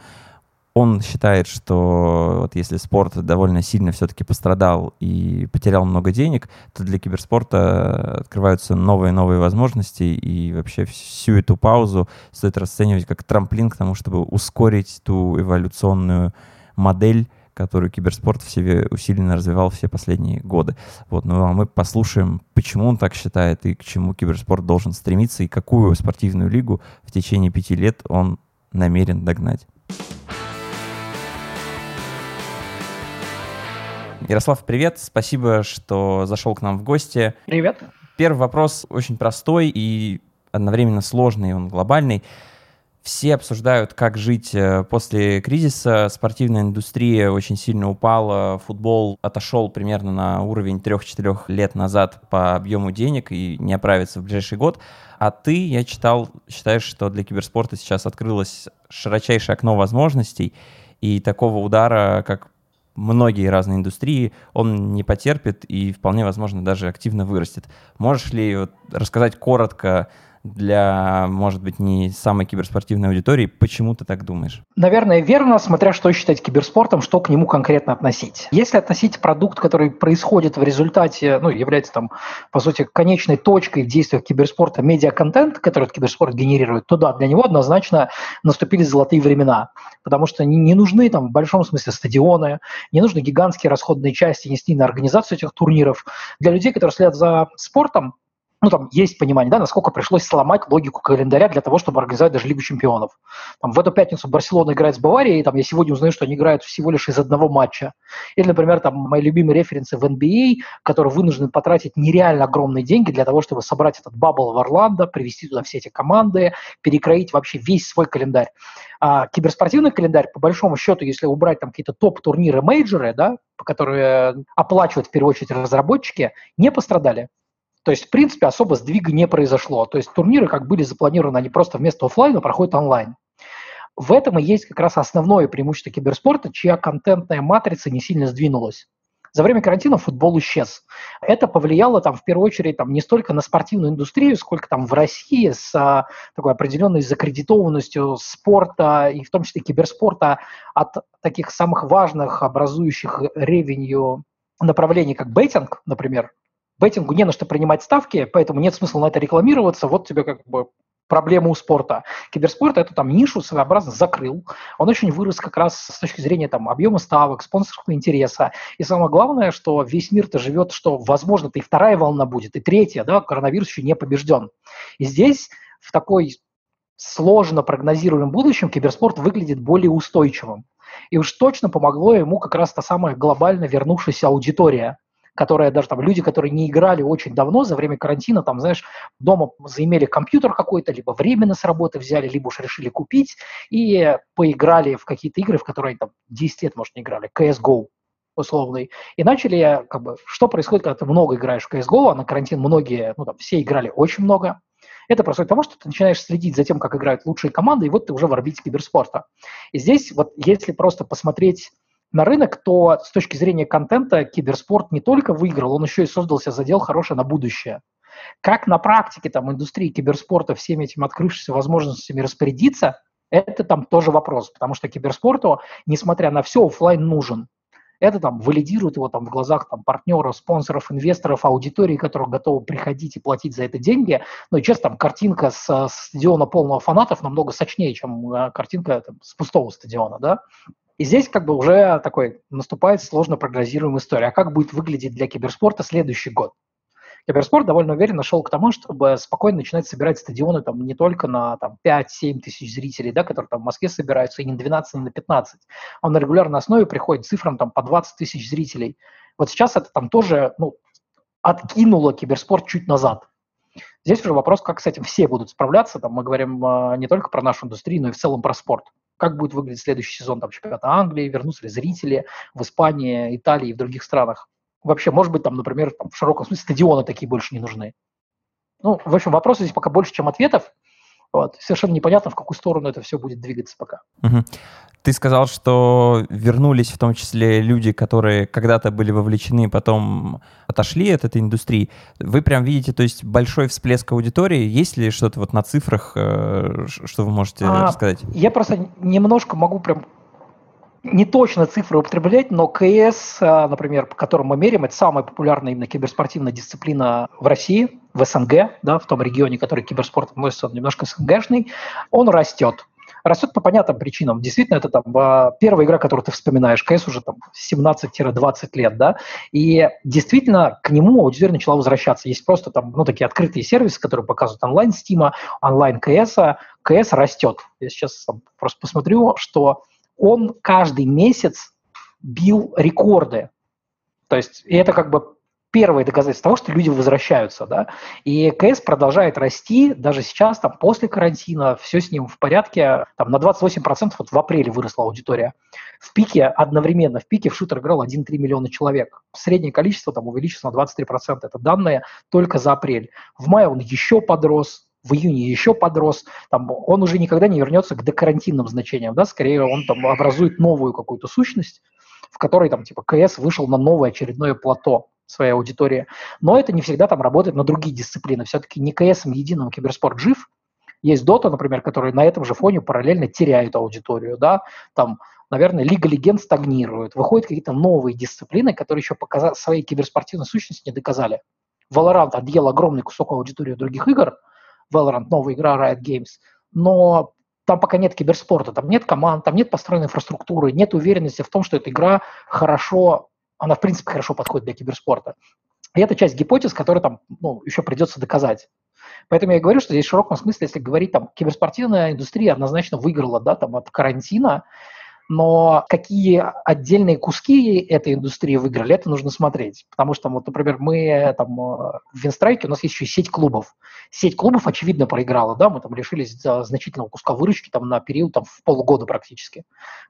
Он считает, что вот если спорт довольно сильно все-таки пострадал и потерял много денег, то для киберспорта открываются новые возможности, и вообще всю эту паузу стоит расценивать как трамплин к тому, чтобы ускорить ту эволюционную модель, которую киберспорт в себе усиленно развивал все последние годы. Вот, ну а мы послушаем, почему он так считает, и к чему киберспорт должен стремиться, и какую спортивную лигу в течение 5 лет он намерен догнать. Ярослав, привет. Спасибо, что зашел к нам в гости. Привет. Первый вопрос очень простой и одновременно сложный, он глобальный. Все обсуждают, как жить после кризиса. Спортивная индустрия очень сильно упала. Футбол отошел примерно на уровень 3-4 лет назад по объему денег и не оправится в ближайший год. А ты, я читал, считаешь, что для киберспорта сейчас открылось широчайшее окно возможностей, и такого удара, как многие разные индустрии, он не потерпит и вполне возможно даже активно вырастет. Можешь ли рассказать коротко, для, может быть, не самой киберспортивной аудитории. Почему ты так думаешь? Наверное, верно, смотря что считать киберспортом, что к нему конкретно относить. Если относить продукт, который происходит в результате, ну, является там, по сути, конечной точкой в действиях киберспорта, медиа-контент, который киберспорт генерирует, то да, для него однозначно наступили золотые времена, потому что не нужны там в большом смысле стадионы, не нужны гигантские расходные части нести на организацию этих турниров. Для людей, которые следят за спортом, ну, там есть понимание, да, насколько пришлось сломать логику календаря для того, чтобы организовать даже Лигу чемпионов. Там, в эту пятницу Барселона играет с Баварией, там, я сегодня узнаю, что они играют всего лишь из одного матча. Или, например, там, мои любимые референсы в NBA, которые вынуждены потратить нереально огромные деньги для того, чтобы собрать этот Bubble в Орландо, привести туда все эти команды, перекроить вообще весь свой календарь. А киберспортивный календарь, по большому счету, если убрать там какие-то топ-турниры, мейджоры, да, которые оплачивают в первую очередь разработчики, не пострадали. То есть, в принципе, особо сдвига не произошло. То есть, турниры, как были запланированы, они просто вместо офлайна проходят онлайн. В этом и есть как раз основное преимущество киберспорта, чья контентная матрица не сильно сдвинулась. За время карантина футбол исчез. Это повлияло там, в первую очередь там, не столько на спортивную индустрию, сколько там, в России с такой определенной закредитованностью спорта и в том числе киберспорта от таких самых важных образующих ревенью направлений, как беттинг, например. Беттингу не на что принимать ставки, поэтому нет смысла на это рекламироваться. Вот тебе как бы проблема у спорта. Киберспорт эту там нишу своеобразно закрыл. Он очень вырос как раз с точки зрения там объема ставок, спонсорского интереса. И самое главное, что весь мир-то живет, что, возможно-то и вторая волна будет, и третья, да, коронавирус еще не побежден. И здесь в такой сложно прогнозируемом будущем киберспорт выглядит более устойчивым. И уж точно помогло ему как раз та самая глобально вернувшаяся аудитория, которые даже там люди, которые не играли очень давно, за время карантина, там, знаешь, дома заимели компьютер какой-то, либо временно с работы взяли, либо уж решили купить, и поиграли в какие-то игры, в которые там 10 лет, может, не играли, CSGO условный. И начали, как бы, что происходит, когда ты много играешь в CSGO, а на карантин многие, ну, там, все играли очень много. Это происходит потому, что ты начинаешь следить за тем, как играют лучшие команды, и вот ты уже в орбите киберспорта. И здесь, вот, если просто посмотреть на рынок, то с точки зрения контента киберспорт не только выиграл, он еще и создался задел хороший на будущее. Как на практике там, индустрии киберспорта всеми этими открывшимися возможностями распорядиться, это там тоже вопрос, потому что киберспорту, несмотря на все, офлайн нужен. Это там валидирует его там, в глазах там, партнеров, спонсоров, инвесторов, аудитории, которые готовы приходить и платить за это деньги. Ну и честно, там картинка с стадиона полного фанатов намного сочнее, чем картинка там, с пустого стадиона, да? И здесь как бы уже такой наступает сложно прогнозируемая история. А как будет выглядеть для киберспорта следующий год? Киберспорт довольно уверенно шел к тому, чтобы спокойно начинать собирать стадионы там, не только на там, 5-7 тысяч зрителей, да, которые там, в Москве собираются, и не на 12, не на 15. Он на регулярной основе приходит к цифрам там, по 20 тысяч зрителей. Вот сейчас это там тоже ну, откинуло киберспорт чуть назад. Здесь уже вопрос, как с этим все будут справляться. Там, мы говорим не только про нашу индустрию, но и в целом про спорт. Как будет выглядеть следующий сезон там, чемпионата Англии, вернутся ли зрители в Испании, Италии и в других странах. Вообще, может быть, там, например, там, в широком смысле стадионы такие больше не нужны. Ну, в общем, вопросов здесь пока больше, чем ответов. Вот. Совершенно непонятно, в какую сторону это все будет двигаться пока. Угу. Ты сказал, что вернулись в том числе люди, которые когда-то были вовлечены, потом отошли от этой индустрии. Вы прям видите, то есть большой всплеск аудитории. Есть ли что-то вот на цифрах, что вы можете рассказать? Я просто немножко могу прям не точно цифры употреблять, но КС, например, по которому мы меряем, это самая популярная именно киберспортивная дисциплина в России, в СНГ, да, в том регионе, который к киберспорту относится, он немножко СНГшный, он растет. Растет по понятным причинам. Действительно, это там первая игра, которую ты вспоминаешь, КС уже там 17-20 лет, да, и действительно к нему аудитория начала возвращаться. Есть просто там, ну, такие открытые сервисы, которые показывают онлайн Стима, онлайн КСа. КС растет. Я сейчас там просто посмотрю, что он каждый месяц бил рекорды. То есть это как бы первое доказательство того, что люди возвращаются, да, и КС продолжает расти даже сейчас, там, после карантина, все с ним в порядке, там, на 28% вот в апреле выросла аудитория. В пике одновременно, в пике в шутер играл 1,3 миллиона человек. Среднее количество там увеличилось на 23%, это данные только за апрель. В мае он еще подрос, в июне еще подрос, там, он уже никогда не вернется к докарантинным значениям, да, скорее он там образует новую какую-то сущность, в которой там типа КС вышел на новое очередное плато. своя аудитория. Но это не всегда там работает на другие дисциплины. Все-таки не КСом единым киберспорт жив. Есть Дота, например, которые на этом же фоне параллельно теряют аудиторию, да, там, наверное, Лига Легенд стагнирует, выходят какие-то новые дисциплины, которые еще своей киберспортивной сущности не доказали. Valorant отъел огромный кусок аудитории других игр, Valorant, новая игра Riot Games, но там пока нет киберспорта, там нет команд, там нет построенной инфраструктуры, нет уверенности в том, что эта игра хорошо, она в принципе хорошо подходит для киберспорта. И это часть гипотез, которую там, ну, еще придется доказать. Поэтому я говорю, что здесь в широком смысле, если говорить, там, киберспортивная индустрия однозначно выиграла, да, там, от карантина, но какие отдельные куски этой индустрии выиграли, это нужно смотреть. Потому что, вот, например, мы там, в Винстрайке, у нас есть еще и сеть клубов. Сеть клубов, очевидно, проиграла, да, мы там лишились значительного куска выручки там, на период там, в полгода практически.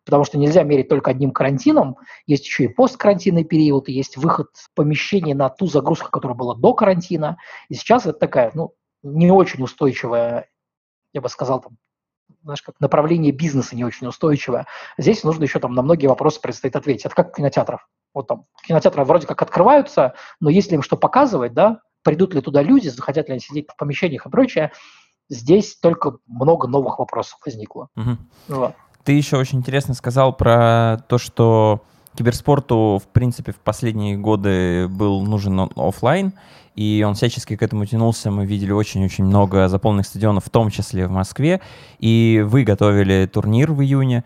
Потому что нельзя мерить только одним карантином, есть еще и посткарантинный период, есть выход помещений на ту загрузку, которая была до карантина. И сейчас это такая, ну, не очень устойчивая, я бы сказал, там, знаешь, как направление бизнеса не очень устойчивое. Здесь нужно еще там на многие вопросы предстоит ответить. Это как у кинотеатров. Вот там кинотеатры вроде как открываются, но если им что показывать, да, придут ли туда люди, захотят ли они сидеть в помещениях и прочее, здесь только много новых вопросов возникло. Угу. Вот. Ты еще очень интересно сказал про то, что киберспорту, в принципе, в последние годы был нужен офлайн, и он всячески к этому тянулся. Мы видели очень-очень много заполненных стадионов, в том числе в Москве. И вы готовили турнир в июне,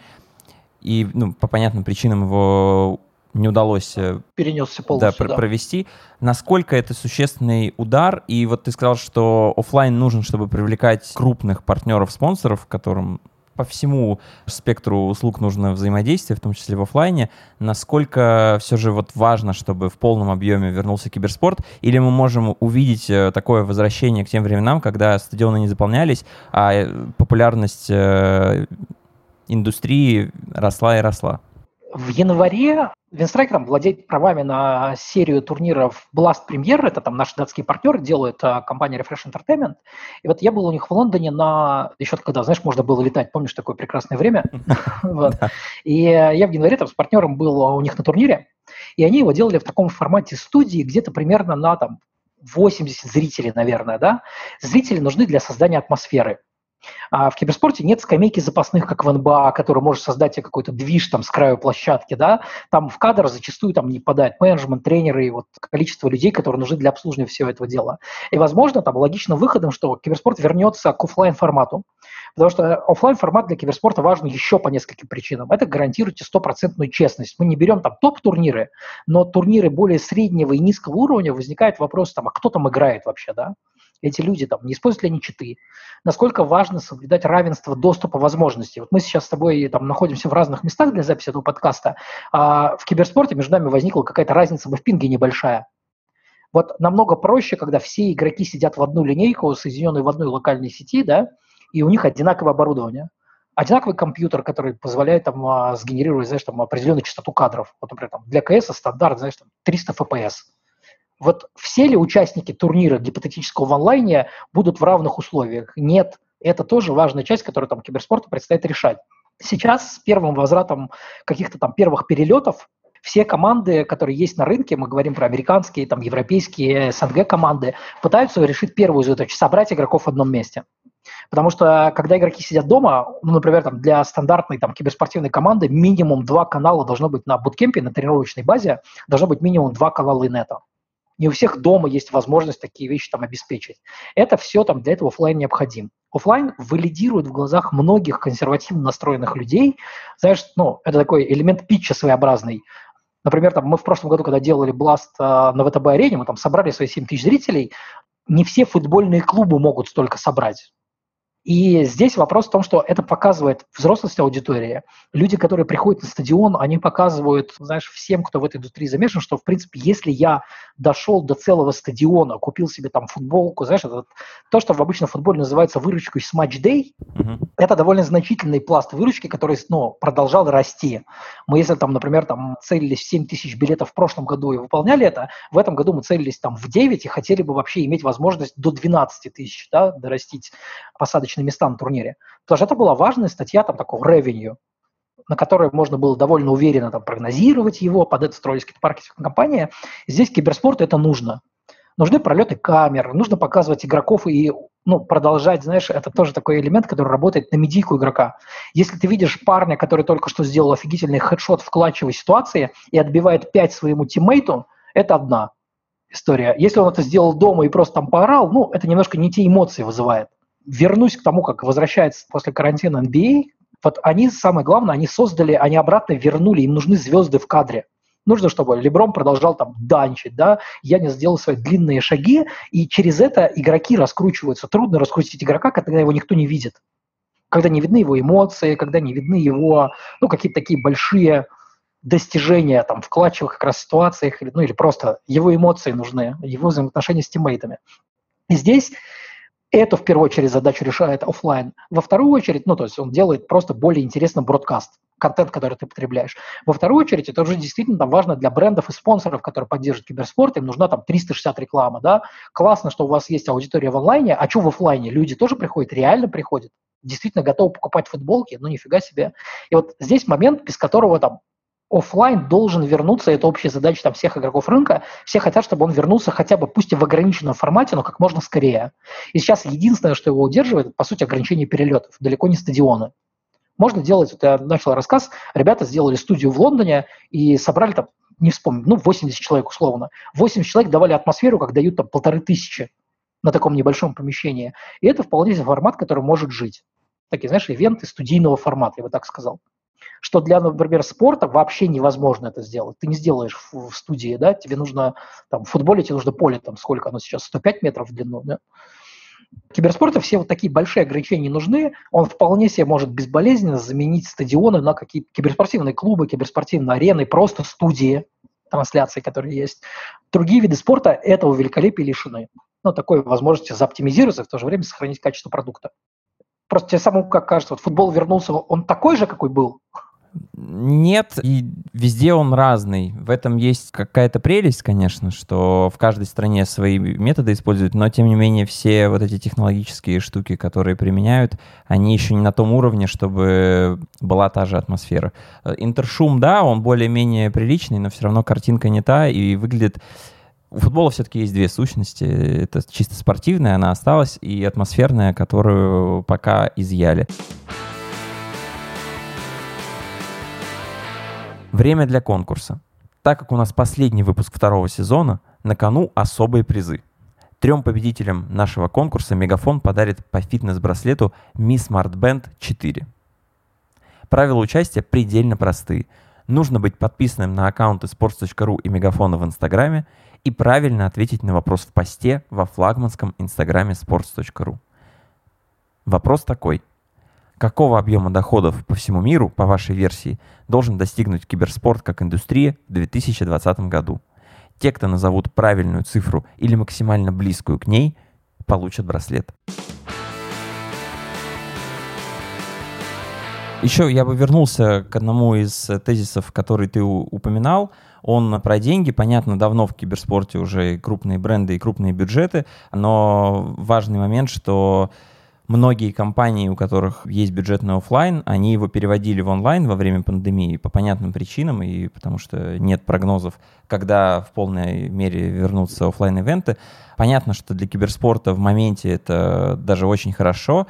и, ну, по понятным причинам его не удалось провести. Насколько это существенный удар? И вот ты сказал, что офлайн нужен, чтобы привлекать крупных партнеров-спонсоров, которым по всему спектру услуг нужно взаимодействие, в том числе в офлайне. Насколько все же вот важно, чтобы в полном объеме вернулся киберспорт? Или мы можем увидеть такое возвращение к тем временам, когда стадионы не заполнялись, а популярность индустрии росла и росла? В январе Винстрайк владеет правами на серию турниров Blast Premier, это там наши датские партнеры делают, компания Refresh Entertainment. И вот я был у них в Лондоне на... Еще когда, знаешь, можно было летать, помнишь, такое прекрасное время? И я в январе там с партнером был у них на турнире, и они его делали в таком формате студии, где-то примерно на там 80 зрителей, наверное, да? Зрители нужны для создания атмосферы. В киберспорте нет скамейки запасных, как в НБА, который может создать себе какой-то движ там с краю площадки, да, там в кадр зачастую там не попадает менеджмент, тренеры и вот количество людей, которые нужны для обслуживания всего этого дела. И, возможно, там логичным выходом, что киберспорт вернется к офлайн-формату, потому что офлайн-формат для киберспорта важен еще по нескольким причинам. Это гарантирует 100% честность. Мы не берем там топ-турниры, но турниры более среднего и низкого уровня возникает вопрос, там, а кто там играет вообще, да? Эти люди там, не используют ли они читы? Насколько важно соблюдать равенство доступа возможностей? Вот мы сейчас с тобой там находимся в разных местах для записи этого подкаста, а в киберспорте между нами возникла какая-то разница в пинге небольшая. Вот намного проще, когда все игроки сидят в одну линейку, соединенные в одной локальной сети, да, и у них одинаковое оборудование. Одинаковый компьютер, который позволяет там сгенерировать, знаешь, там определенную частоту кадров. Вот, например, там, для КС стандарт, знаешь, там 300 FPS. Вот все ли участники турнира гипотетического в онлайне будут в равных условиях? Нет. Это тоже важная часть, которую там киберспорту предстоит решать. Сейчас с первым возвратом каких-то там первых перелетов все команды, которые есть на рынке, мы говорим про американские, там, европейские, СНГ команды, пытаются решить первую задачу – собрать игроков в одном месте. Потому что, когда игроки сидят дома, ну, например, там, для стандартной там, киберспортивной команды минимум 2 канала должно быть на буткемпе, на тренировочной базе, должно быть минимум 2 канала инета. Не у всех дома есть возможность такие вещи там обеспечить. Это все там для этого офлайн необходим. Офлайн валидирует в глазах многих консервативно настроенных людей. Знаешь, ну, это такой элемент питча своеобразный. Например, там, мы в прошлом году, когда делали Blast на ВТБ-арене, мы там собрали свои 7 тысяч зрителей. Не все футбольные клубы могут столько собрать. И здесь вопрос в том, что это показывает взрослость аудитории. Люди, которые приходят на стадион, они показывают, знаешь, всем, кто в этой индустрии замешан, что, в принципе, если я дошел до целого стадиона, купил себе там футболку, знаешь, это то, что в обычном футболе называется выручкой с Match Day, это довольно значительный пласт выручки, который, ну, продолжал расти. Мы, если там, например, там, целились в 7 тысяч билетов в прошлом году и выполняли это, в этом году мы целились там в 9 и хотели бы вообще иметь возможность до 12 тысяч, да, дорастить посадочные места на турнире. Потому что это была важная статья там такого revenue на которое можно было довольно уверенно там прогнозировать его, под это строились какие-то маркетинговые компании. Здесь киберспорту это нужно. Нужны пролеты камер, нужно показывать игроков и продолжать, знаешь, это тоже такой элемент, который работает на медийку игрока. Если ты видишь парня, который только что сделал офигительный хедшот в клатчевой ситуации и отбивает 5 своему тиммейту, это одна история. Если он это сделал дома и просто там поорал, это немножко не те эмоции вызывает. Вернусь к тому, как возвращается после карантина NBA. Вот они, самое главное, они создали, они обратно вернули, им нужны звезды в кадре. Нужно, чтобы Леброн продолжал там данчить, да, я не сделал свои длинные шаги, и через это игроки раскручиваются. Трудно раскрутить игрока, когда его никто не видит. Когда не видны его эмоции, когда не видны его, какие-то такие большие достижения там в клатчевых как раз ситуациях, или просто его эмоции нужны, его взаимоотношения с тиммейтами. И здесь эту, в первую очередь, задачу решает офлайн. Во вторую очередь, он делает просто более интересным бродкаст, контент, который ты потребляешь. Во вторую очередь, это уже действительно там важно для брендов и спонсоров, которые поддерживают киберспорт, им нужна там 360 реклама, да. Классно, что у вас есть аудитория в онлайне, а что в офлайне? Люди тоже приходят, реально приходят, действительно готовы покупать футболки, нифига себе. И вот здесь момент, без которого там офлайн должен вернуться, это общая задача там всех игроков рынка, все хотят, чтобы он вернулся хотя бы, пусть и в ограниченном формате, но как можно скорее. И сейчас единственное, что его удерживает, по сути, ограничение перелетов, далеко не стадионы. Можно делать, вот я начал рассказ, ребята сделали студию в Лондоне и собрали там, не вспомню, 80 человек условно. 80 человек давали атмосферу, как дают там 1500 на таком небольшом помещении. И это вполне себе формат, который может жить. Такие, знаешь, ивенты студийного формата, я бы так сказал. Что для, например, спорта вообще невозможно это сделать. Ты не сделаешь в студии, да, тебе нужно, там, в футболе тебе нужно поле, там, сколько оно сейчас, 105 метров в длину, да. Киберспорту все вот такие большие ограничения нужны, он вполне себе может безболезненно заменить стадионы на какие-то киберспортивные клубы, киберспортивные арены, просто студии трансляции, которые есть. Другие виды спорта этого великолепия лишены. Такой возможности заоптимизироваться, в то же время сохранить качество продукта. Просто тебе самому, как кажется, вот футбол вернулся, он такой же, какой был? Нет, и везде он разный. В этом есть какая-то прелесть, конечно, что в каждой стране свои методы используют, но, тем не менее, все вот эти технологические штуки, которые применяют, они еще не на том уровне, чтобы была та же атмосфера. Интершум, да, он более-менее приличный, но все равно картинка не та и выглядит... У футбола все-таки есть две сущности. Это чисто спортивная, она осталась, и атмосферная, которую пока изъяли. Время для конкурса. Так как у нас последний выпуск второго сезона, на кону особые призы. 3 победителям нашего конкурса Мегафон подарит по фитнес-браслету Mi Smart Band 4. Правила участия предельно простые. Нужно быть подписанным на аккаунты Sports.ru и Мегафона в Инстаграме и правильно ответить на вопрос в посте во флагманском Инстаграме Sports.ru. Вопрос такой. Какого объема доходов по всему миру, по вашей версии, должен достигнуть киберспорт как индустрия в 2020 году? Те, кто назовут правильную цифру или максимально близкую к ней, получат браслет. Еще я бы вернулся к одному из тезисов, который ты упоминал. Он про деньги. Понятно, давно в киберспорте уже и крупные бренды, и крупные бюджеты. Но важный момент, что многие компании, у которых есть бюджет на офлайн, они его переводили в онлайн во время пандемии по понятным причинам и потому что нет прогнозов, когда в полной мере вернутся офлайн-ивенты. Понятно, что для киберспорта в моменте это даже очень хорошо.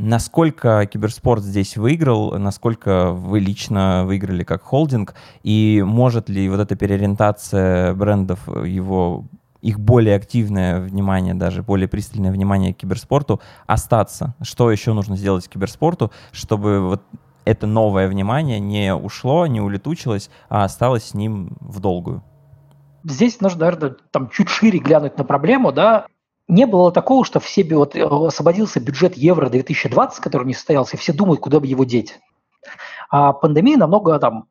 Насколько киберспорт здесь выиграл, насколько вы лично выиграли как холдинг, и может ли вот эта переориентация брендов, их более активное внимание, даже более пристальное внимание к киберспорту остаться? Что еще нужно сделать киберспорту, чтобы вот это новое внимание не ушло, не улетучилось, а осталось с ним в долгую? Здесь нужно, наверное, там чуть шире глянуть на проблему, да. Не было такого, что все освободился бюджет Евро 2020, который не состоялся, и все думают, куда бы его деть. А пандемия намного там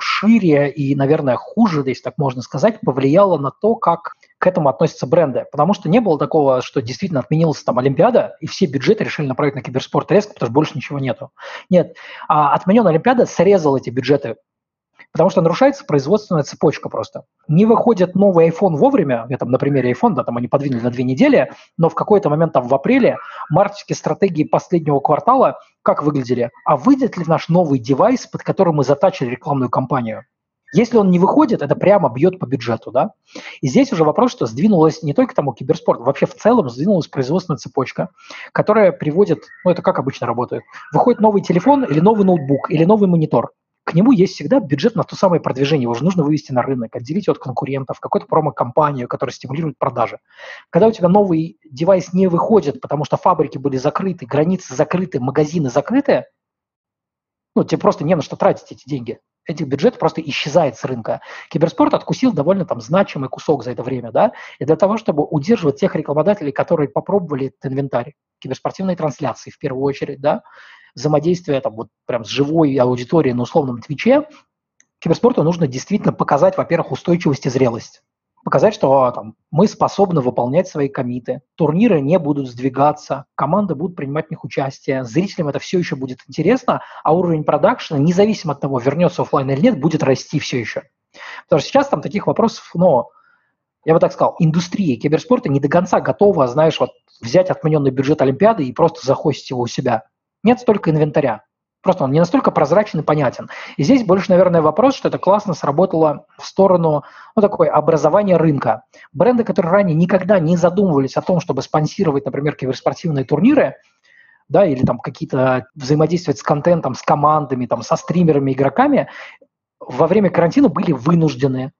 шире и, наверное, хуже, если так можно сказать, повлияла на то, как к этому относятся бренды. Потому что не было такого, что действительно отменилась там Олимпиада, и все бюджеты решили направить на киберспорт резко, потому что больше ничего нету. Нет, отмененная Олимпиада срезала эти бюджеты. Потому что нарушается производственная цепочка просто. Не выходит новый iPhone вовремя, я там на примере iPhone, да, там они подвинули на 2 недели, но в какой-то момент там в апреле мартовские стратегии последнего квартала как выглядели? А выйдет ли наш новый девайс, под который мы затачили рекламную кампанию? Если он не выходит, это прямо бьет по бюджету, да? И здесь уже вопрос, что сдвинулась не только тому киберспорт, вообще в целом сдвинулась производственная цепочка, которая приводит, ну это как обычно работает, выходит новый телефон или новый ноутбук или новый монитор. К нему есть всегда бюджет на то самое продвижение, его же нужно вывести на рынок, отделить его от конкурентов, какую-то промо-компанию, которая стимулирует продажи. Когда у тебя новый девайс не выходит, потому что фабрики были закрыты, границы закрыты, магазины закрыты, ну, тебе просто не на что тратить эти деньги. Этих бюджетов просто исчезает с рынка. Киберспорт откусил довольно там значимый кусок за это время, да, и для того, чтобы удерживать тех рекламодателей, которые попробовали этот инвентарь, киберспортивные трансляции в первую очередь, да, взаимодействие там вот прям с живой аудиторией на условном Твиче, киберспорту нужно действительно показать, во-первых, устойчивость и зрелость. Показать, что там, мы способны выполнять свои коммиты, турниры не будут сдвигаться, команды будут принимать в них участие, зрителям это все еще будет интересно, а уровень продакшена, независимо от того, вернется офлайн или нет, будет расти все еще. Потому что сейчас там таких вопросов, но я бы так сказал, индустрия киберспорта не до конца готова, знаешь, вот взять отмененный бюджет Олимпиады и просто захостить его у себя. Нет столько инвентаря. Просто он не настолько прозрачен и понятен. И здесь больше, наверное, вопрос, что это классно сработало в сторону, ну, такое образования рынка. Бренды, которые ранее никогда не задумывались о том, чтобы спонсировать, например, киберспортивные турниры, да, или там какие-то взаимодействия с контентом, с командами, там, со стримерами, игроками, во время карантина были вынуждены.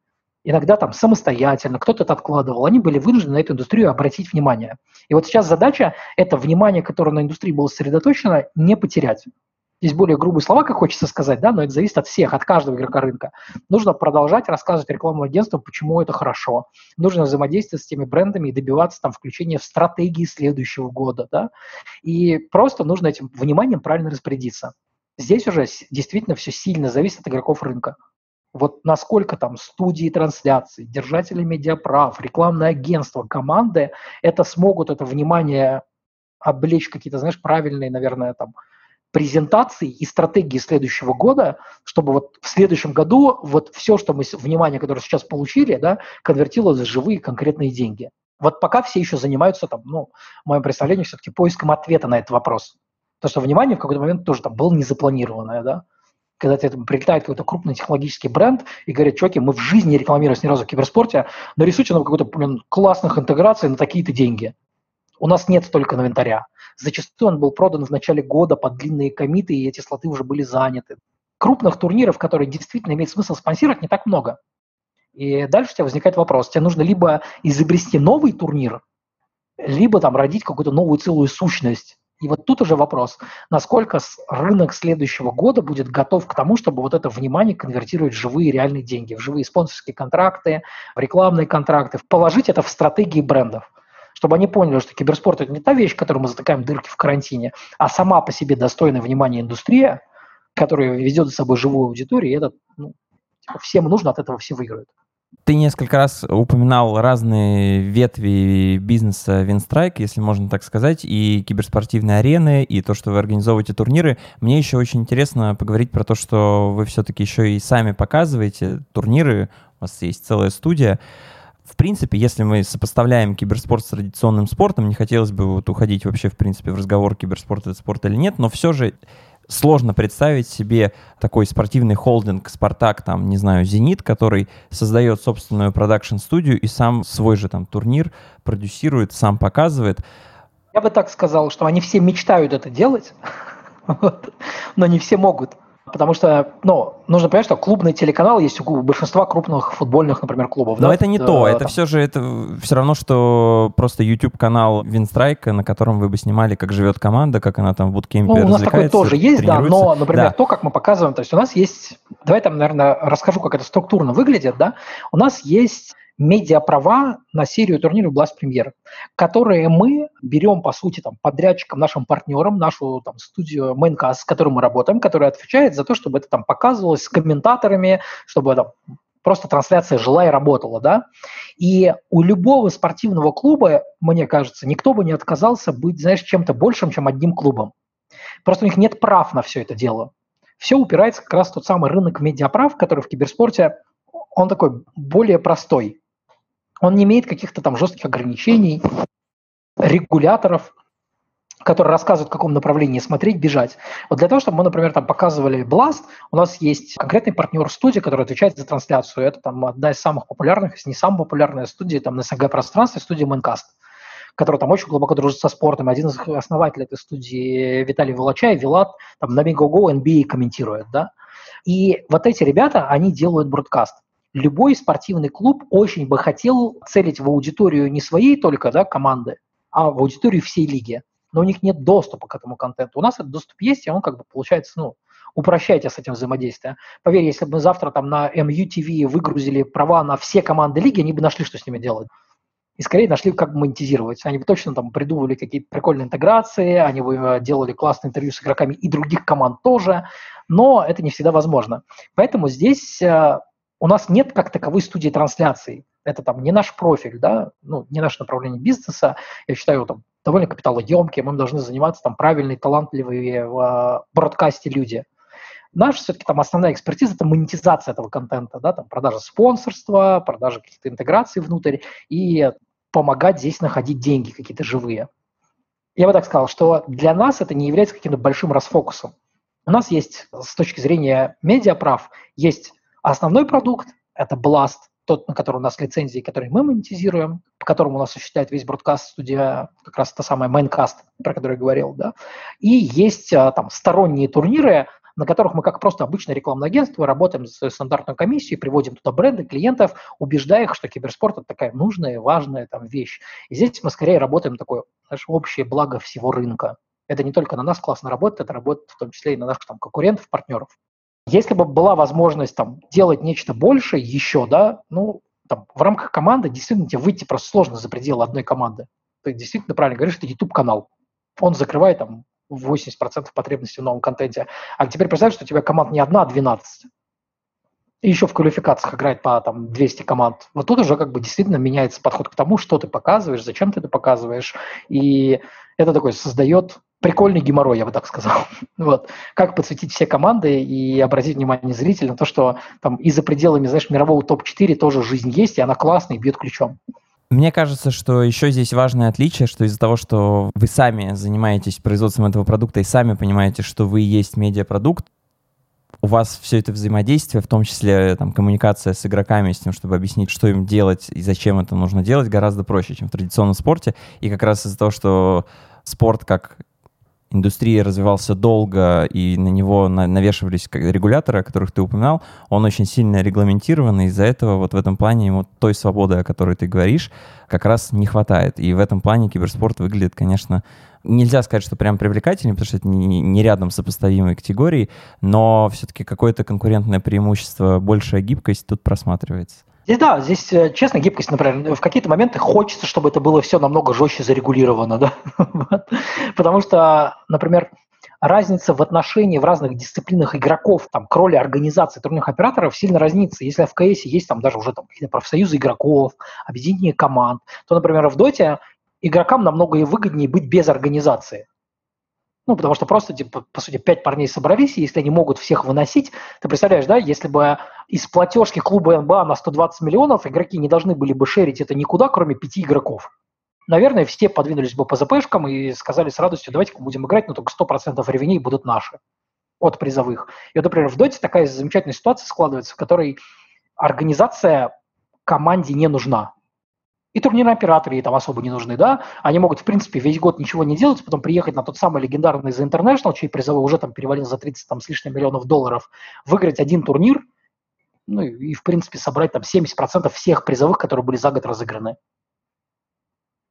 Иногда там самостоятельно, кто-то это откладывал, они были вынуждены на эту индустрию обратить внимание. И вот сейчас задача – это внимание, которое на индустрии было сосредоточено, не потерять. Здесь более грубые слова, как хочется сказать, да, но это зависит от всех, от каждого игрока рынка. Нужно продолжать рассказывать рекламному агентству, почему это хорошо. Нужно взаимодействовать с теми брендами и добиваться там включения в стратегии следующего года, да. И просто нужно этим вниманием правильно распорядиться. Здесь уже действительно все сильно зависит от игроков рынка. Вот насколько там студии трансляций, держатели медиаправ, рекламное агентство, команды, это смогут это внимание облечь какие-то, знаешь, правильные, наверное, там, презентации и стратегии следующего года, чтобы вот в следующем году вот все, что мы, внимание, которое сейчас получили, да, конвертировалось в живые конкретные деньги. Вот пока все еще занимаются, там, ну, в моем представлении, все-таки поиском ответа на этот вопрос. Потому что внимание в какой-то момент тоже там было незапланированное, да. Когда тебе прилетает какой-то крупный технологический бренд и говорят, чуваки, мы в жизни не рекламировались ни разу в киберспорте, нарисуйте нам какой-то классных интеграций на такие-то деньги. У нас нет столько инвентаря. Зачастую он был продан в начале года под длинные коммиты, и эти слоты уже были заняты. Крупных турниров, которые действительно имеет смысл спонсировать, не так много. И дальше у тебя возникает вопрос. Тебе нужно либо изобрести новый турнир, либо там родить какую-то новую целую сущность. И вот тут уже вопрос, насколько рынок следующего года будет готов к тому, чтобы вот это внимание конвертировать в живые реальные деньги, в живые спонсорские контракты, в рекламные контракты, положить это в стратегии брендов, чтобы они поняли, что киберспорт – это не та вещь, которой мы затыкаем дырки в карантине, а сама по себе достойная внимания индустрия, которая ведет за собой живую аудиторию, и это, ну, типа, всем нужно, от этого все выиграют. Ты несколько раз упоминал разные ветви бизнеса Винстрайк, если можно так сказать, и киберспортивные арены, и то, что вы организовываете турниры. Мне еще очень интересно поговорить про то, что вы все-таки еще и сами показываете турниры, у вас есть целая студия. В принципе, если мы сопоставляем киберспорт с традиционным спортом, не хотелось бы вот уходить вообще в принципе в разговор, киберспорт это спорт или нет, но все же сложно представить себе такой спортивный холдинг «Спартак», там, не знаю, «Зенит», который создает собственную продакшн-студию и сам свой же там турнир продюсирует, сам показывает. Я бы так сказал, что они все мечтают это делать, но не все могут. Потому что, ну, нужно понимать, что клубный телеканал есть у большинства крупных футбольных, например, клубов. Но да? Это не то. Это там. Все же это все равно, что просто YouTube-канал Винстрайка, на котором вы бы снимали, как живет команда, как она там в буткемпе развлекается. Ну, у нас такое тоже есть, да, но, например, да. То, как мы показываем, то есть у нас есть... Давай там, наверное, расскажу, как это структурно выглядит, да. У нас есть медиаправа на серию турниров «Бласт-премьер», которые мы берем, по сути, там, подрядчиком, нашим партнером, нашу там, студию «Мейнкаст», с которой мы работаем, которая отвечает за то, чтобы это там показывалось с комментаторами, чтобы там, просто трансляция жила и работала, да. И у любого спортивного клуба, мне кажется, никто бы не отказался быть, знаешь, чем-то большим, чем одним клубом. Просто у них нет прав на все это дело. Все упирается как раз в тот самый рынок медиаправ, который в киберспорте, он такой более простой. Он не имеет каких-то там жестких ограничений, регуляторов, которые рассказывают, в каком направлении смотреть, бежать. Вот для того, чтобы мы, например, там показывали Blast, у нас есть конкретный партнер студии, который отвечает за трансляцию. Это там одна из самых популярных, если не самая популярная студия там, на СНГ-пространстве, студия Майнкаст, который там очень глубоко дружит со спортом. Один из основателей этой студии Виталий Волочай, Вилат, там на Мегаго NBA комментирует, да. И вот эти ребята, они делают бродкаст. Любой спортивный клуб очень бы хотел целить в аудиторию не своей только, да, команды, а в аудиторию всей лиги. Но у них нет доступа к этому контенту. У нас этот доступ есть, и он как бы получается, ну, упрощайте с этим взаимодействие. Поверь, если бы мы завтра там на MUTV выгрузили права на все команды лиги, они бы нашли, что с ними делать. И скорее нашли, как монетизировать. Они бы точно там придумывали какие-то прикольные интеграции, они бы делали классные интервью с игроками и других команд тоже, но это не всегда возможно. Поэтому здесь у нас нет как таковой студии трансляций. Это там не наш профиль, да, ну, не наше направление бизнеса. Я считаю, там довольно капиталоемким, им должны заниматься там правильные, талантливые в бродкасте люди. Наша все-таки там основная экспертиза – это монетизация этого контента, да, там продажа спонсорства, продажа каких-то интеграций внутрь и помогать здесь находить деньги какие-то живые. Я бы так сказал, что для нас это не является каким-то большим расфокусом. У нас есть, с точки зрения медиаправ, есть основной продукт – это Blast, тот, на который у нас лицензии, который мы монетизируем, по которому у нас осуществляет весь бродкаст студия, как раз та самая Майнкаст, про которую я говорил, да. И есть там сторонние турниры, на которых мы, как просто обычное рекламное агентство, работаем за свою стандартную комиссию, приводим туда бренды, клиентов, убеждая их, что киберспорт – это такая нужная, важная там вещь. И здесь мы скорее работаем такое, знаешь, общее благо всего рынка. Это не только на нас классно работает, это работает в том числе и на наших там конкурентов, партнеров. Если бы была возможность там делать нечто больше еще, да, ну, там, в рамках команды действительно тебе выйти просто сложно за пределы одной команды. Ты действительно правильно говоришь, что это YouTube-канал. Он закрывает там 80% потребностей в новом контенте. А теперь представь, что у тебя команд не одна, а 12. И еще в квалификациях играет по там, 200 команд. Вот тут уже как бы действительно меняется подход к тому, что ты показываешь, зачем ты это показываешь. И это такое создает прикольный геморрой, я бы так сказал. Вот. Как подсветить все команды и обратить внимание зрителя на то, что там и за пределами, знаешь, мирового топ-4 тоже жизнь есть, и она классная, и бьет ключом. Мне кажется, что еще здесь важное отличие, что из-за того, что вы сами занимаетесь производством этого продукта и сами понимаете, что вы и есть медиапродукт, у вас все это взаимодействие, в том числе там, коммуникация с игроками, с тем, чтобы объяснить, что им делать и зачем это нужно делать, гораздо проще, чем в традиционном спорте. И как раз из-за того, что спорт как индустрия развивался долго, и на него навешивались регуляторы, о которых ты упоминал, он очень сильно регламентирован, и из-за этого вот в этом плане ему той свободы, о которой ты говоришь, как раз не хватает. И в этом плане киберспорт выглядит, конечно, нельзя сказать, что прям привлекательнее, потому что это не рядом сопоставимые категории, но все-таки какое-то конкурентное преимущество, большая гибкость тут просматривается. Да, здесь, честно, гибкость, например, в какие-то моменты хочется, чтобы это было все намного жестче зарегулировано, да, потому что, например, разница в отношении в разных дисциплинах игроков там, к роли организации турнирных операторов сильно разнится. Если в КС есть там даже уже там, какие-то профсоюзы игроков, объединение команд, то, например, в Доте игрокам намного выгоднее быть без организации. Ну, потому что просто, типа, по сути, 5 парней собрались, и если они могут всех выносить, ты представляешь, да, если бы из платежки клуба НБА на 120 миллионов игроки не должны были бы шерить это никуда, кроме 5 игроков. Наверное, все подвинулись бы по ЗПшкам и сказали с радостью, давайте-ка будем играть, но только 100% ревеней будут наши от призовых. И вот, например, в Доте такая замечательная ситуация складывается, в которой организация команде не нужна. И турнирные операторы ей там особо не нужны, да, они могут, в принципе, весь год ничего не делать, потом приехать на тот самый легендарный The International, чей призовой уже там перевалил за 30 там, с лишним миллионов долларов, выиграть один турнир, ну и, в принципе, собрать там 70% всех призовых, которые были за год разыграны.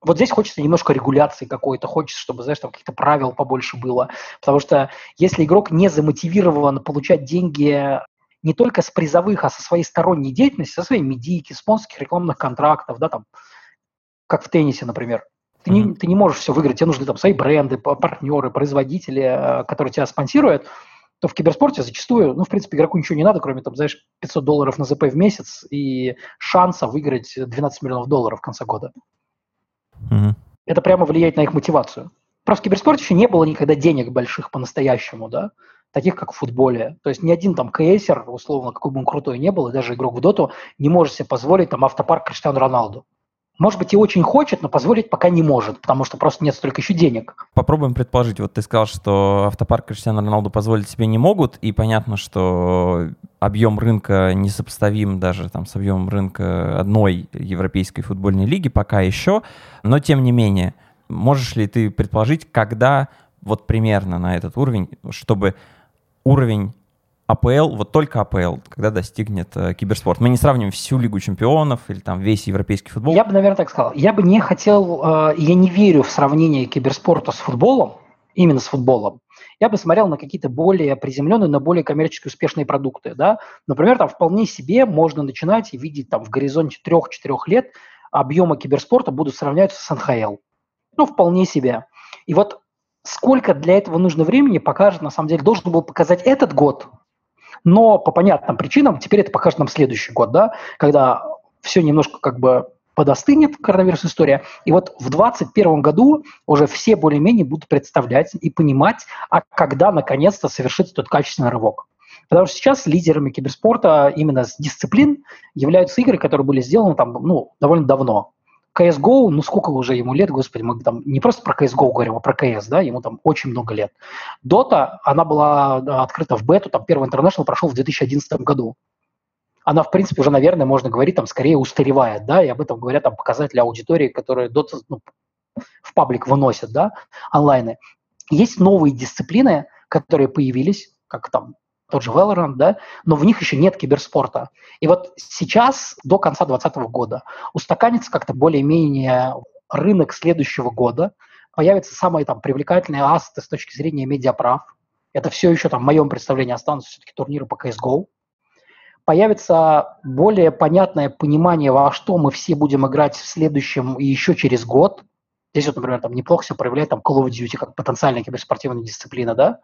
Вот здесь хочется немножко регуляции какой-то, хочется, чтобы, знаешь, там каких-то правил побольше было, потому что если игрок не замотивирован получать деньги не только с призовых, а со своей сторонней деятельности, со своей медийки, спонсорских рекламных контрактов, да, там, как в теннисе, например. Ты не можешь все выиграть, тебе нужны там свои бренды, партнеры, производители, которые тебя спонсируют, то в киберспорте зачастую, ну, в принципе, игроку ничего не надо, кроме, там, знаешь, $500 на ЗП в месяц и шанса выиграть $12 миллионов в конце года. Это прямо влияет на их мотивацию. Просто в киберспорте еще не было никогда денег больших по-настоящему, да, таких, как в футболе. То есть ни один там кейсер, условно, какой бы он крутой ни был, и даже игрок в доту, не может себе позволить там автопарк Криштиану Роналду. Может быть, и очень хочет, но позволить пока не может, потому что просто нет столько еще денег. Попробуем предположить. Вот ты сказал, что автопарк Криштиану Роналду позволить себе не могут, и понятно, что объем рынка несопоставим даже там, с объемом рынка одной европейской футбольной лиги пока еще. Но, тем не менее, можешь ли ты предположить, когда вот примерно на этот уровень, чтобы уровень АПЛ, вот только АПЛ, когда достигнет киберспорт? Мы не сравним всю Лигу Чемпионов или там весь европейский футбол. Я бы, наверное, так сказал. Я бы не хотел, я не верю в сравнение киберспорта с футболом, именно с футболом. Я бы смотрел на какие-то более приземленные, но более коммерчески успешные продукты. Да? Например, там вполне себе можно начинать и видеть там в горизонте 3-4 лет объемы киберспорта будут сравняться с НХЛ. Ну, вполне себе. И вот сколько для этого нужно времени покажет, на самом деле, должен был показать этот год, но по понятным причинам теперь это покажет нам следующий год, да, когда все немножко как бы подостынет, коронавирус история. И вот в 2021 году уже все более-менее будут представлять и понимать, а когда наконец-то совершится тот качественный рывок. Потому что сейчас лидерами киберспорта именно с дисциплин являются игры, которые были сделаны там, ну, довольно давно. CSGO, ну сколько уже ему лет, господи, мы там не просто про CSGO говорим, а про CS, да, ему там очень много лет. Dota, она была открыта в бету, там первый International прошел в 2011 году. Она, в принципе, уже, наверное, можно говорить, там скорее устаревает, да, и об этом говорят там показатели аудитории, которые Dota, ну, в паблик выносят, да, онлайны. Есть новые дисциплины, которые появились, как там тот же Valorant, да, но в них еще нет киберспорта. И вот сейчас, до конца 2020 года, устаканится как-то более-менее рынок следующего года, появятся самые там привлекательные ассеты с точки зрения медиаправ. Это все еще там в моем представлении останутся все-таки турниры по CSGO. Появится более понятное понимание, во что мы все будем играть в следующем и еще через год. Здесь вот, например, там неплохо себя проявляет там Call of Duty как потенциальная киберспортивная дисциплина, да.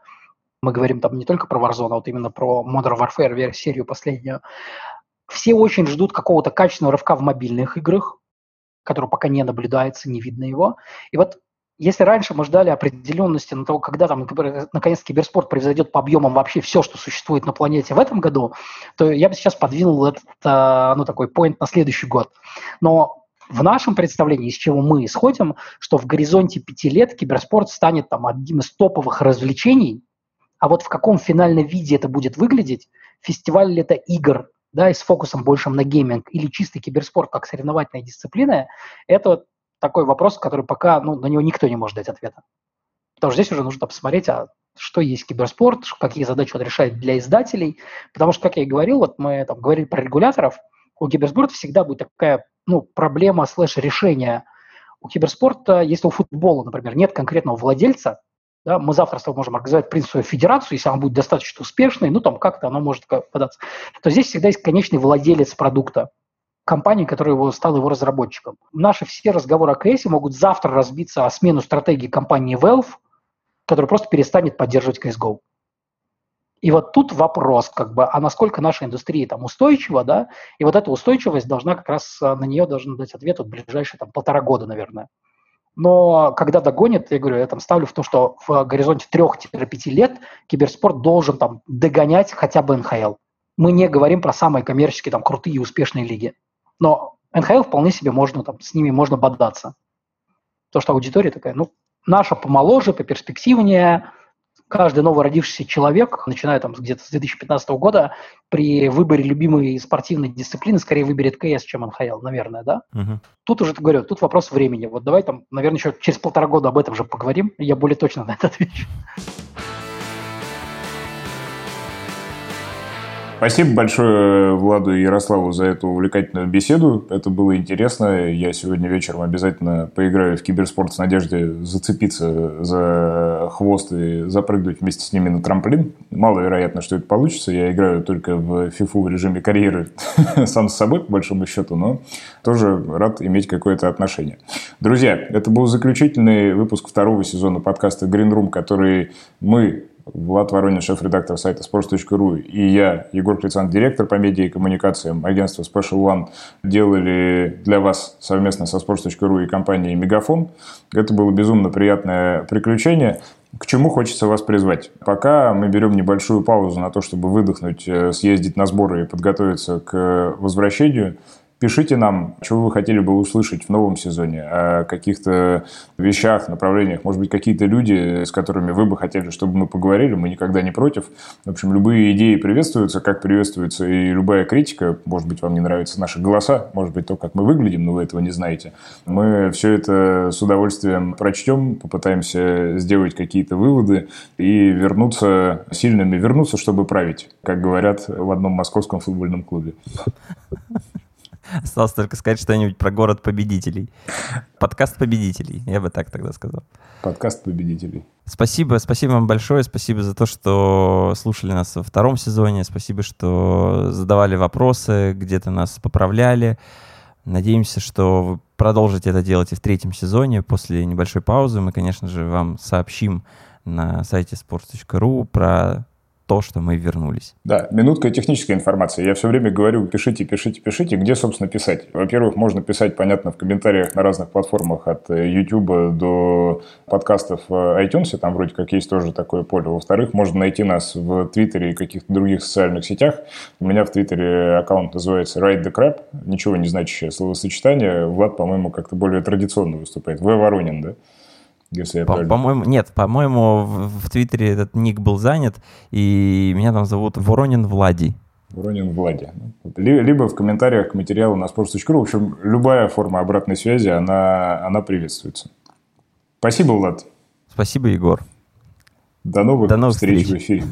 Мы говорим там не только про Warzone, а вот именно про Modern Warfare, серию последнюю. Все очень ждут какого-то качественного рывка в мобильных играх, который пока не наблюдается, не видно его. И вот если раньше мы ждали определенности на то, когда там, наконец, киберспорт превзойдет по объемам вообще все, что существует на планете в этом году, то я бы сейчас подвинул этот, ну, такой поинт на следующий год. Но в нашем представлении, из чего мы исходим, что в горизонте 5 лет киберспорт станет там одним из топовых развлечений. А вот в каком финальном виде это будет выглядеть, фестиваль ли это игр, да, и с фокусом большим на гейминг, или чистый киберспорт как соревновательная дисциплина, это такой вопрос, который пока, ну, на него никто не может дать ответа. Потому что здесь уже нужно посмотреть, а что есть киберспорт, какие задачи он решает для издателей. Потому что, как я и говорил, вот мы там говорили про регуляторов, у киберспорта всегда будет такая, ну, проблема /решение. У киберспорта, если у футбола, например, нет конкретного владельца, да, мы завтра с тобой можем организовать, в принципе, свою федерацию, если она будет достаточно успешной, ну, там как-то оно может податься. То здесь всегда есть конечный владелец продукта, компании, которая стала его разработчиком. Наши все разговоры о КСе могут завтра разбиться о смену стратегии компании Valve, которая просто перестанет поддерживать CSGO. И вот тут вопрос, как бы, а насколько наша индустрия там устойчива, да, и вот эта устойчивость должна как раз, на нее должен дать ответ вот, в ближайшие там 1,5 года, наверное. Но когда догонит, я говорю, я там ставлю в то, что в горизонте 3-5 лет киберспорт должен там догонять хотя бы НХЛ. Мы не говорим про самые коммерческие, там, крутые и успешные лиги. Но НХЛ вполне себе можно, там, с ними можно бодаться. Потому что аудитория такая, ну, наша помоложе, поперспективнее. Каждый новый родившийся человек, начиная там где-то с 2015 года, при выборе любимой спортивной дисциплины скорее выберет КС, чем НХЛ, наверное, да? Угу. Тут уже, говорю, тут вопрос времени. Вот давай там, наверное, еще через 1,5 года об этом же поговорим, я более точно на это отвечу. Спасибо большое Владу и Ярославу за эту увлекательную беседу. Это было интересно. Я сегодня вечером обязательно поиграю в киберспорт с надеждой зацепиться за хвост и запрыгнуть вместе с ними на трамплин. Маловероятно, что это получится. Я играю только в FIFA в режиме карьеры сам с собой, по большому счету, но тоже рад иметь какое-то отношение. Друзья, это был заключительный выпуск 2-го сезона подкаста Green Room, который мы... Влад Воронин, шеф-редактор сайта Sports.ru, и я, Егор Крицан, директор по медиа и коммуникациям агентства Special One, делали для вас совместно со Sports.ru и компанией Мегафон. Это было безумно приятное приключение. К чему хочется вас призвать? Пока мы берем небольшую паузу на то, чтобы выдохнуть, съездить на сборы и подготовиться к возвращению. Пишите нам, чего вы хотели бы услышать в новом сезоне, о каких-то вещах, направлениях. Может быть, какие-то люди, с которыми вы бы хотели, чтобы мы поговорили. Мы никогда не против. В общем, любые идеи приветствуются, как приветствуется и любая критика. Может быть, вам не нравятся наши голоса, может быть, то, как мы выглядим, но вы этого не знаете. Мы все это с удовольствием прочтем, попытаемся сделать какие-то выводы и вернуться сильными, вернуться, чтобы править, как говорят в одном московском футбольном клубе. Осталось только сказать что-нибудь про город победителей. Подкаст победителей, я бы так тогда сказал. Подкаст победителей. Спасибо вам большое, спасибо за то, что слушали нас во втором сезоне, спасибо, что задавали вопросы, где-то нас поправляли. Надеемся, что вы продолжите это делать и в третьем сезоне. После небольшой паузы мы, конечно же, вам сообщим на сайте sports.ru про то, что мы вернулись. Да, минутка технической информации. Я все время говорю, пишите. Где, собственно, писать? Во-первых, можно писать, понятно, в комментариях на разных платформах, от YouTube до подкастов в iTunes, там вроде как есть тоже такое поле. Во-вторых, можно найти нас в Твиттере и каких-то других социальных сетях. У меня в Твиттере аккаунт называется Ride the Crab, ничего не значащее словосочетание. Влад, по-моему, как-то более традиционно выступает. В. Воронин, да? По-моему, в Твиттере этот ник был занят, и меня там зовут Воронин Влади. Воронин Влади. Либо в комментариях к материалу на sports.ru. В общем, любая форма обратной связи, она приветствуется. Спасибо, Влад. Спасибо, Егор. До новых встреч в эфире.